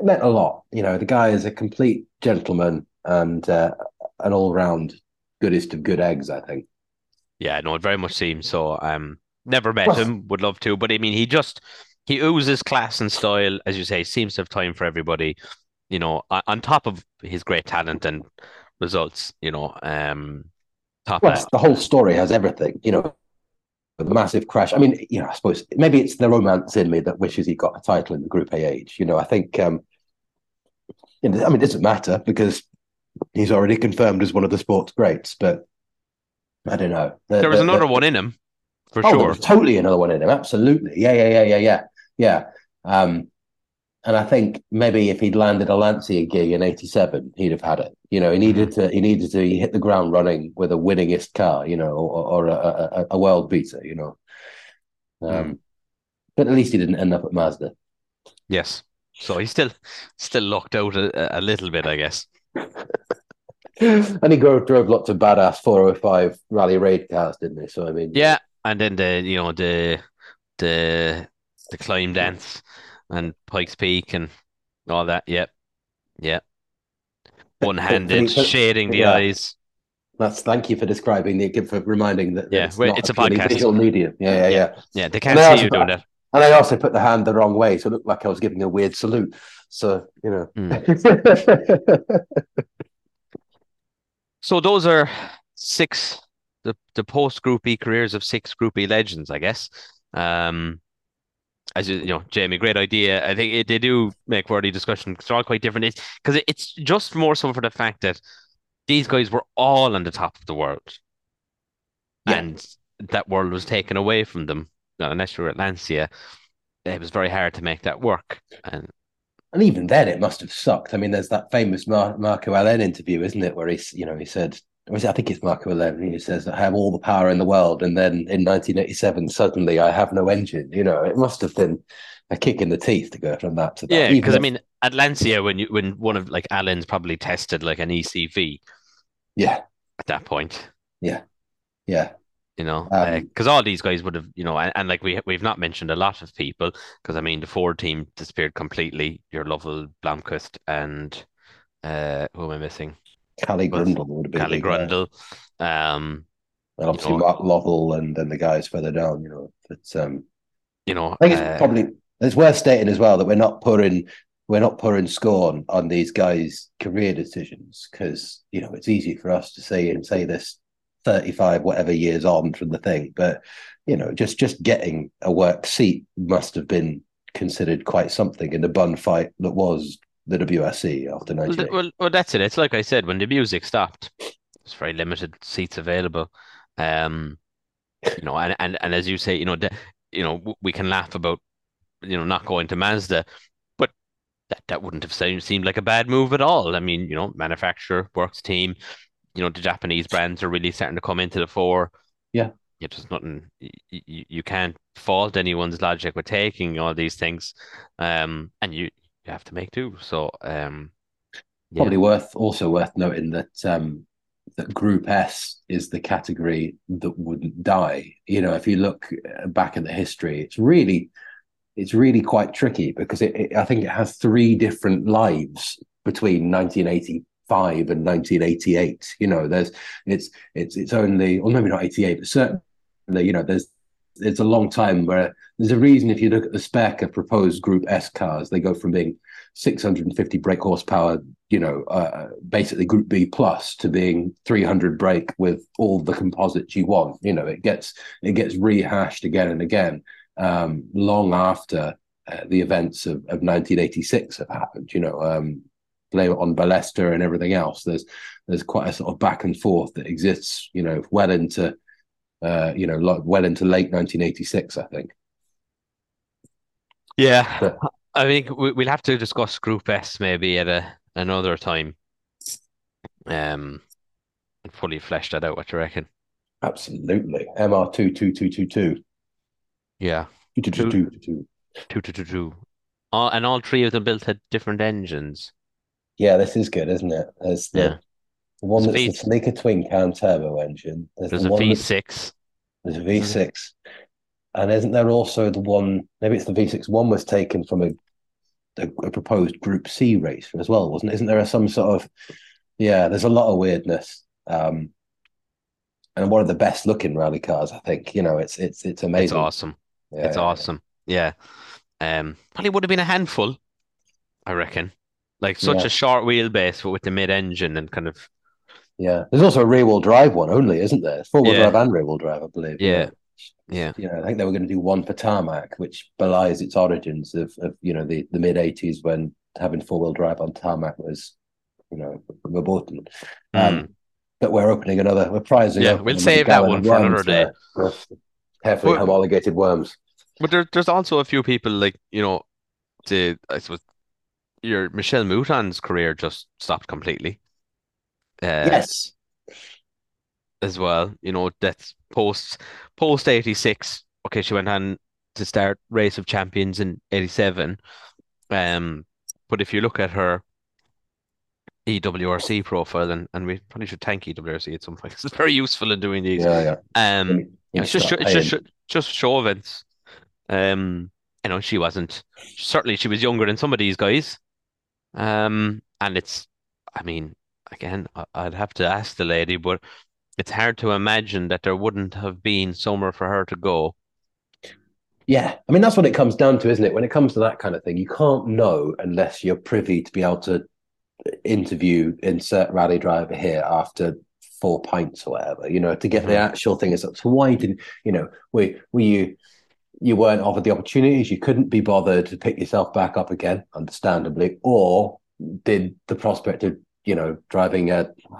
meant a lot. You know, the guy is a complete gentleman and an all-round goodest of good eggs, I think. Yeah, no, it very much seems so. Never met him, would love to, but I mean, he oozes class and style, as you say. Seems to have time for everybody, you know, on top of his great talent and results, you know. The whole story has everything, you know. The massive crash. I mean, you know, I suppose maybe it's the romance in me that wishes he got a title in the Group A age. You know, I think, I mean, it doesn't matter because he's already confirmed as one of the sport's greats, but I don't know. There was another one in him, for sure. There was totally another one in him. Absolutely. Yeah. And I think maybe if he'd landed a Lancia gig in 87, he'd have had it. You know, he needed to hit the ground running with a winningest car, you know, or a world beater, you know. But at least he didn't end up at Mazda. Yes. So he's still locked out a little bit, I guess. And he drove lots of badass 405 rally raid cars, didn't he? So, I mean... Yeah, and then the climb dance... and Pikes Peak and all that, yep. One-handed, shading the eyes. Thank you for describing for reminding that. Yeah, it's a podcast. Visual medium. Yeah. They can't see you doing that. And I also put the hand the wrong way, so it looked like I was giving a weird salute. So, you know. So those are six, the post-Group E careers of six Group E legends, I guess. As you know, Jamie, great idea. I think they do make worthy discussion because they're all quite different. Because it's just more so for the fact that these guys were all on the top of the world. Yeah. And that world was taken away from them. Now, unless you were at Lancia, it was very hard to make that work. And even then, it must have sucked. I mean, there's that famous Markku Alén interview, isn't it, where he said... I think it's Markku Alén who says, "I have all the power in the world, and then in 1987, suddenly I have no engine." You know, it must have been a kick in the teeth to go from that to that. Yeah, because I mean, at Lancia, when one of like Alén's probably tested like an ECV. Yeah. At that point. Yeah. You know, because all these guys would have, you know, and like we've not mentioned a lot of people because I mean the Ford team disappeared completely. Your Lovell, Blomqvist, and who am I missing? Cali Grundle would have been Cali Grundle. And obviously Mark Lovell and then the guys further down, you know. But you know, I think it's worth stating as well that we're not pouring scorn on these guys' career decisions because, you know, it's easy for us to say this 35 whatever years on from the thing. But, you know, just getting a work seat must have been considered quite something in the bun fight that was the WRC after 1998. Well, that's it. It's like I said, when the music stopped, there's very limited seats available. You know, and as you say, you know, we can laugh about, you know, not going to Mazda, but that wouldn't have seemed like a bad move at all. I mean, you know, manufacturer, works team, you know, the Japanese brands are really starting to come into the fore. Yeah. It's just nothing. You can't fault anyone's logic with taking all these things. And you have to make do. So probably worth noting that that Group S is the category that wouldn't die. You know, if you look back at the history, it's really quite tricky because I think it has three different lives between 1985 and 1988. You know, there's its own, well, maybe not 88, but certainly, you know, there's it's a long time where there's a reason if you look at the spec of proposed Group S cars, they go from being 650 brake horsepower, basically Group B plus, to being 300 brake with all the composites you want. You know, it gets rehashed again and again, long after the events of 1986 have happened. Blame it on Ballester and everything else. There's quite a sort of back and forth that exists, well into late 1986, I think. Yeah, so, I think we'll have to discuss Group S maybe at another time, and fully flesh that out. What do you reckon? Absolutely, MR22222. Yeah, 2222. And all three of them built had different engines. Yeah, this is good, isn't it? There's the one that's the sleeker twin cam turbo engine. There's a V6. There's a V6. And isn't there also the one, maybe it's the V6 one was taken from a proposed Group C race as well, wasn't it? Isn't there some sort of, there's a lot of weirdness. And one of the best looking rally cars, I think. It's amazing. It's awesome. Yeah, awesome. Yeah. Probably would have been a handful, I reckon. Like such a short wheelbase, but with the mid-engine and kind of... Yeah. There's also a rear-wheel drive one only, isn't there? It's four-wheel drive and rear-wheel drive, I believe. Yeah. Yeah. I think they were going to do one for tarmac, which belies its origins of the mid-80s when having four-wheel drive on tarmac was, verboten. But we're opening another... We're prizing... Yeah, we'll save that one for another day. Carefully homologated worms. But there's also a few people your Michelle Mouton's career just stopped completely. Yes. As well, that's post 86. Okay, she went on to start Race of Champions in 87. But if you look at her EWRC profile, and we probably should thank EWRC at some point, because it's very useful in doing these. It's just show events. She wasn't. Certainly, she was younger than some of these guys. And it's, I mean, again, I'd have to ask the lady, but it's hard to imagine that there wouldn't have been somewhere for her to go. Yeah. I mean, that's what it comes down to, isn't it? When it comes to that kind of thing, you can't know unless you're privy to be able to interview, insert rally driver here after 4 pints or whatever, to get the actual thing is up. So why didn't, were you... You weren't offered the opportunities. You couldn't be bothered to pick yourself back up again, understandably. Or did the prospect of, driving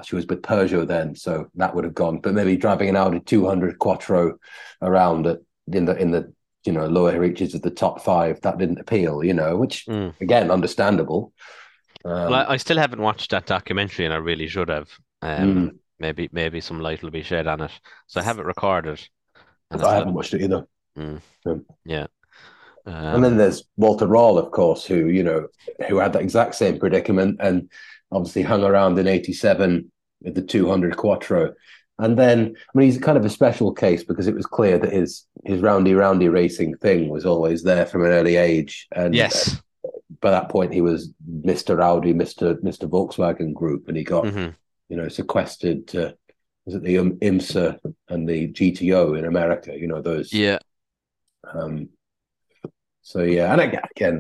she was with Peugeot then, so that would have gone. But maybe driving an Audi 200 Quattro around in the lower reaches of the top 5, that didn't appeal, which again, understandable. I still haven't watched that documentary, and I really should have. Maybe some light will be shed on it. So I have it recorded. I haven't watched it either. And then there's Walter Röhrl, of course, who had the exact same predicament and obviously hung around in 87 with the 200 Quattro. And then, I mean, he's kind of a special case because it was clear that his roundy racing thing was always there from an early age. And yes, by that point, he was Mr. Audi, Mr. Volkswagen Group, and he got sequestered to was it the IMSA and the GTO in America? Those and again,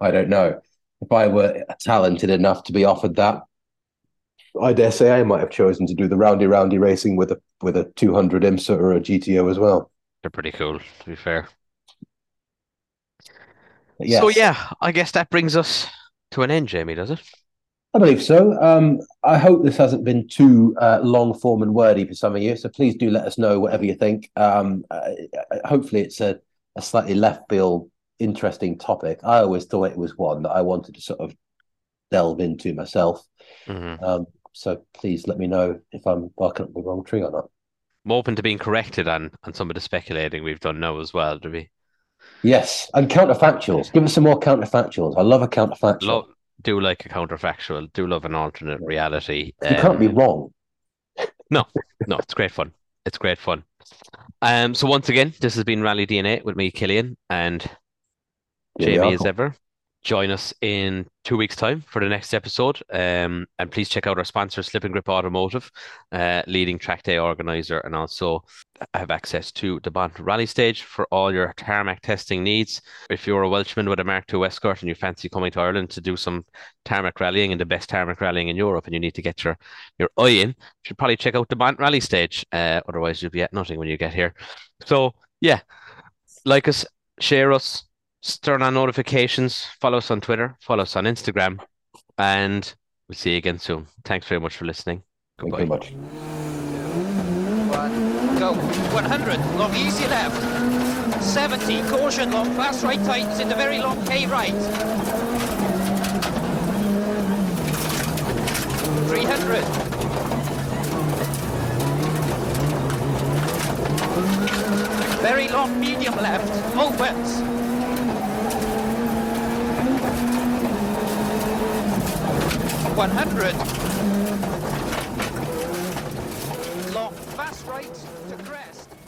I don't know if I were talented enough to be offered that. I dare say I might have chosen to do the roundy racing with a 200 IMSA or a GTO as well. They're pretty cool, to be fair. Yes. So I guess that brings us to an end, Jamie, does it? I believe so. I hope this hasn't been too long form and wordy for some of you. So please do let us know whatever you think. Hopefully it's a slightly left field, interesting topic. I always thought it was one that I wanted to sort of delve into myself. So please let me know if I'm barking up the wrong tree or not. I'm open to being corrected on some of the speculating we've done now as well, do we? Yes. And counterfactuals. Give us some more counterfactuals. I love a counterfactual. Do like a counterfactual, do love an alternate reality. You can't be wrong. No, it's great fun. It's great fun. So once again, this has been Rally DNA with me, Killian, and Jamie as ever. Join us in 2 weeks' time for the next episode. And please check out our sponsor, Slip and Grip Automotive, leading track day organizer, and also have access to the Bont Rally Stage for all your tarmac testing needs. If you're a Welshman with a Mark II Escort and you fancy coming to Ireland to do some tarmac rallying and the best tarmac rallying in Europe, and you need to get your eye in, you should probably check out the Bont Rally Stage. Otherwise, you'll be at nothing when you get here. So, yeah, like us, share us, turn on notifications, follow us on Twitter, follow us on Instagram, and we'll see you again soon. Thanks very much for listening. Goodbye. Thank you very much. 1, go. 100, long easy left. 70, caution, long fast right tightens in the very long K right. 300. very long medium left, opens. 100. Long fast right to crest.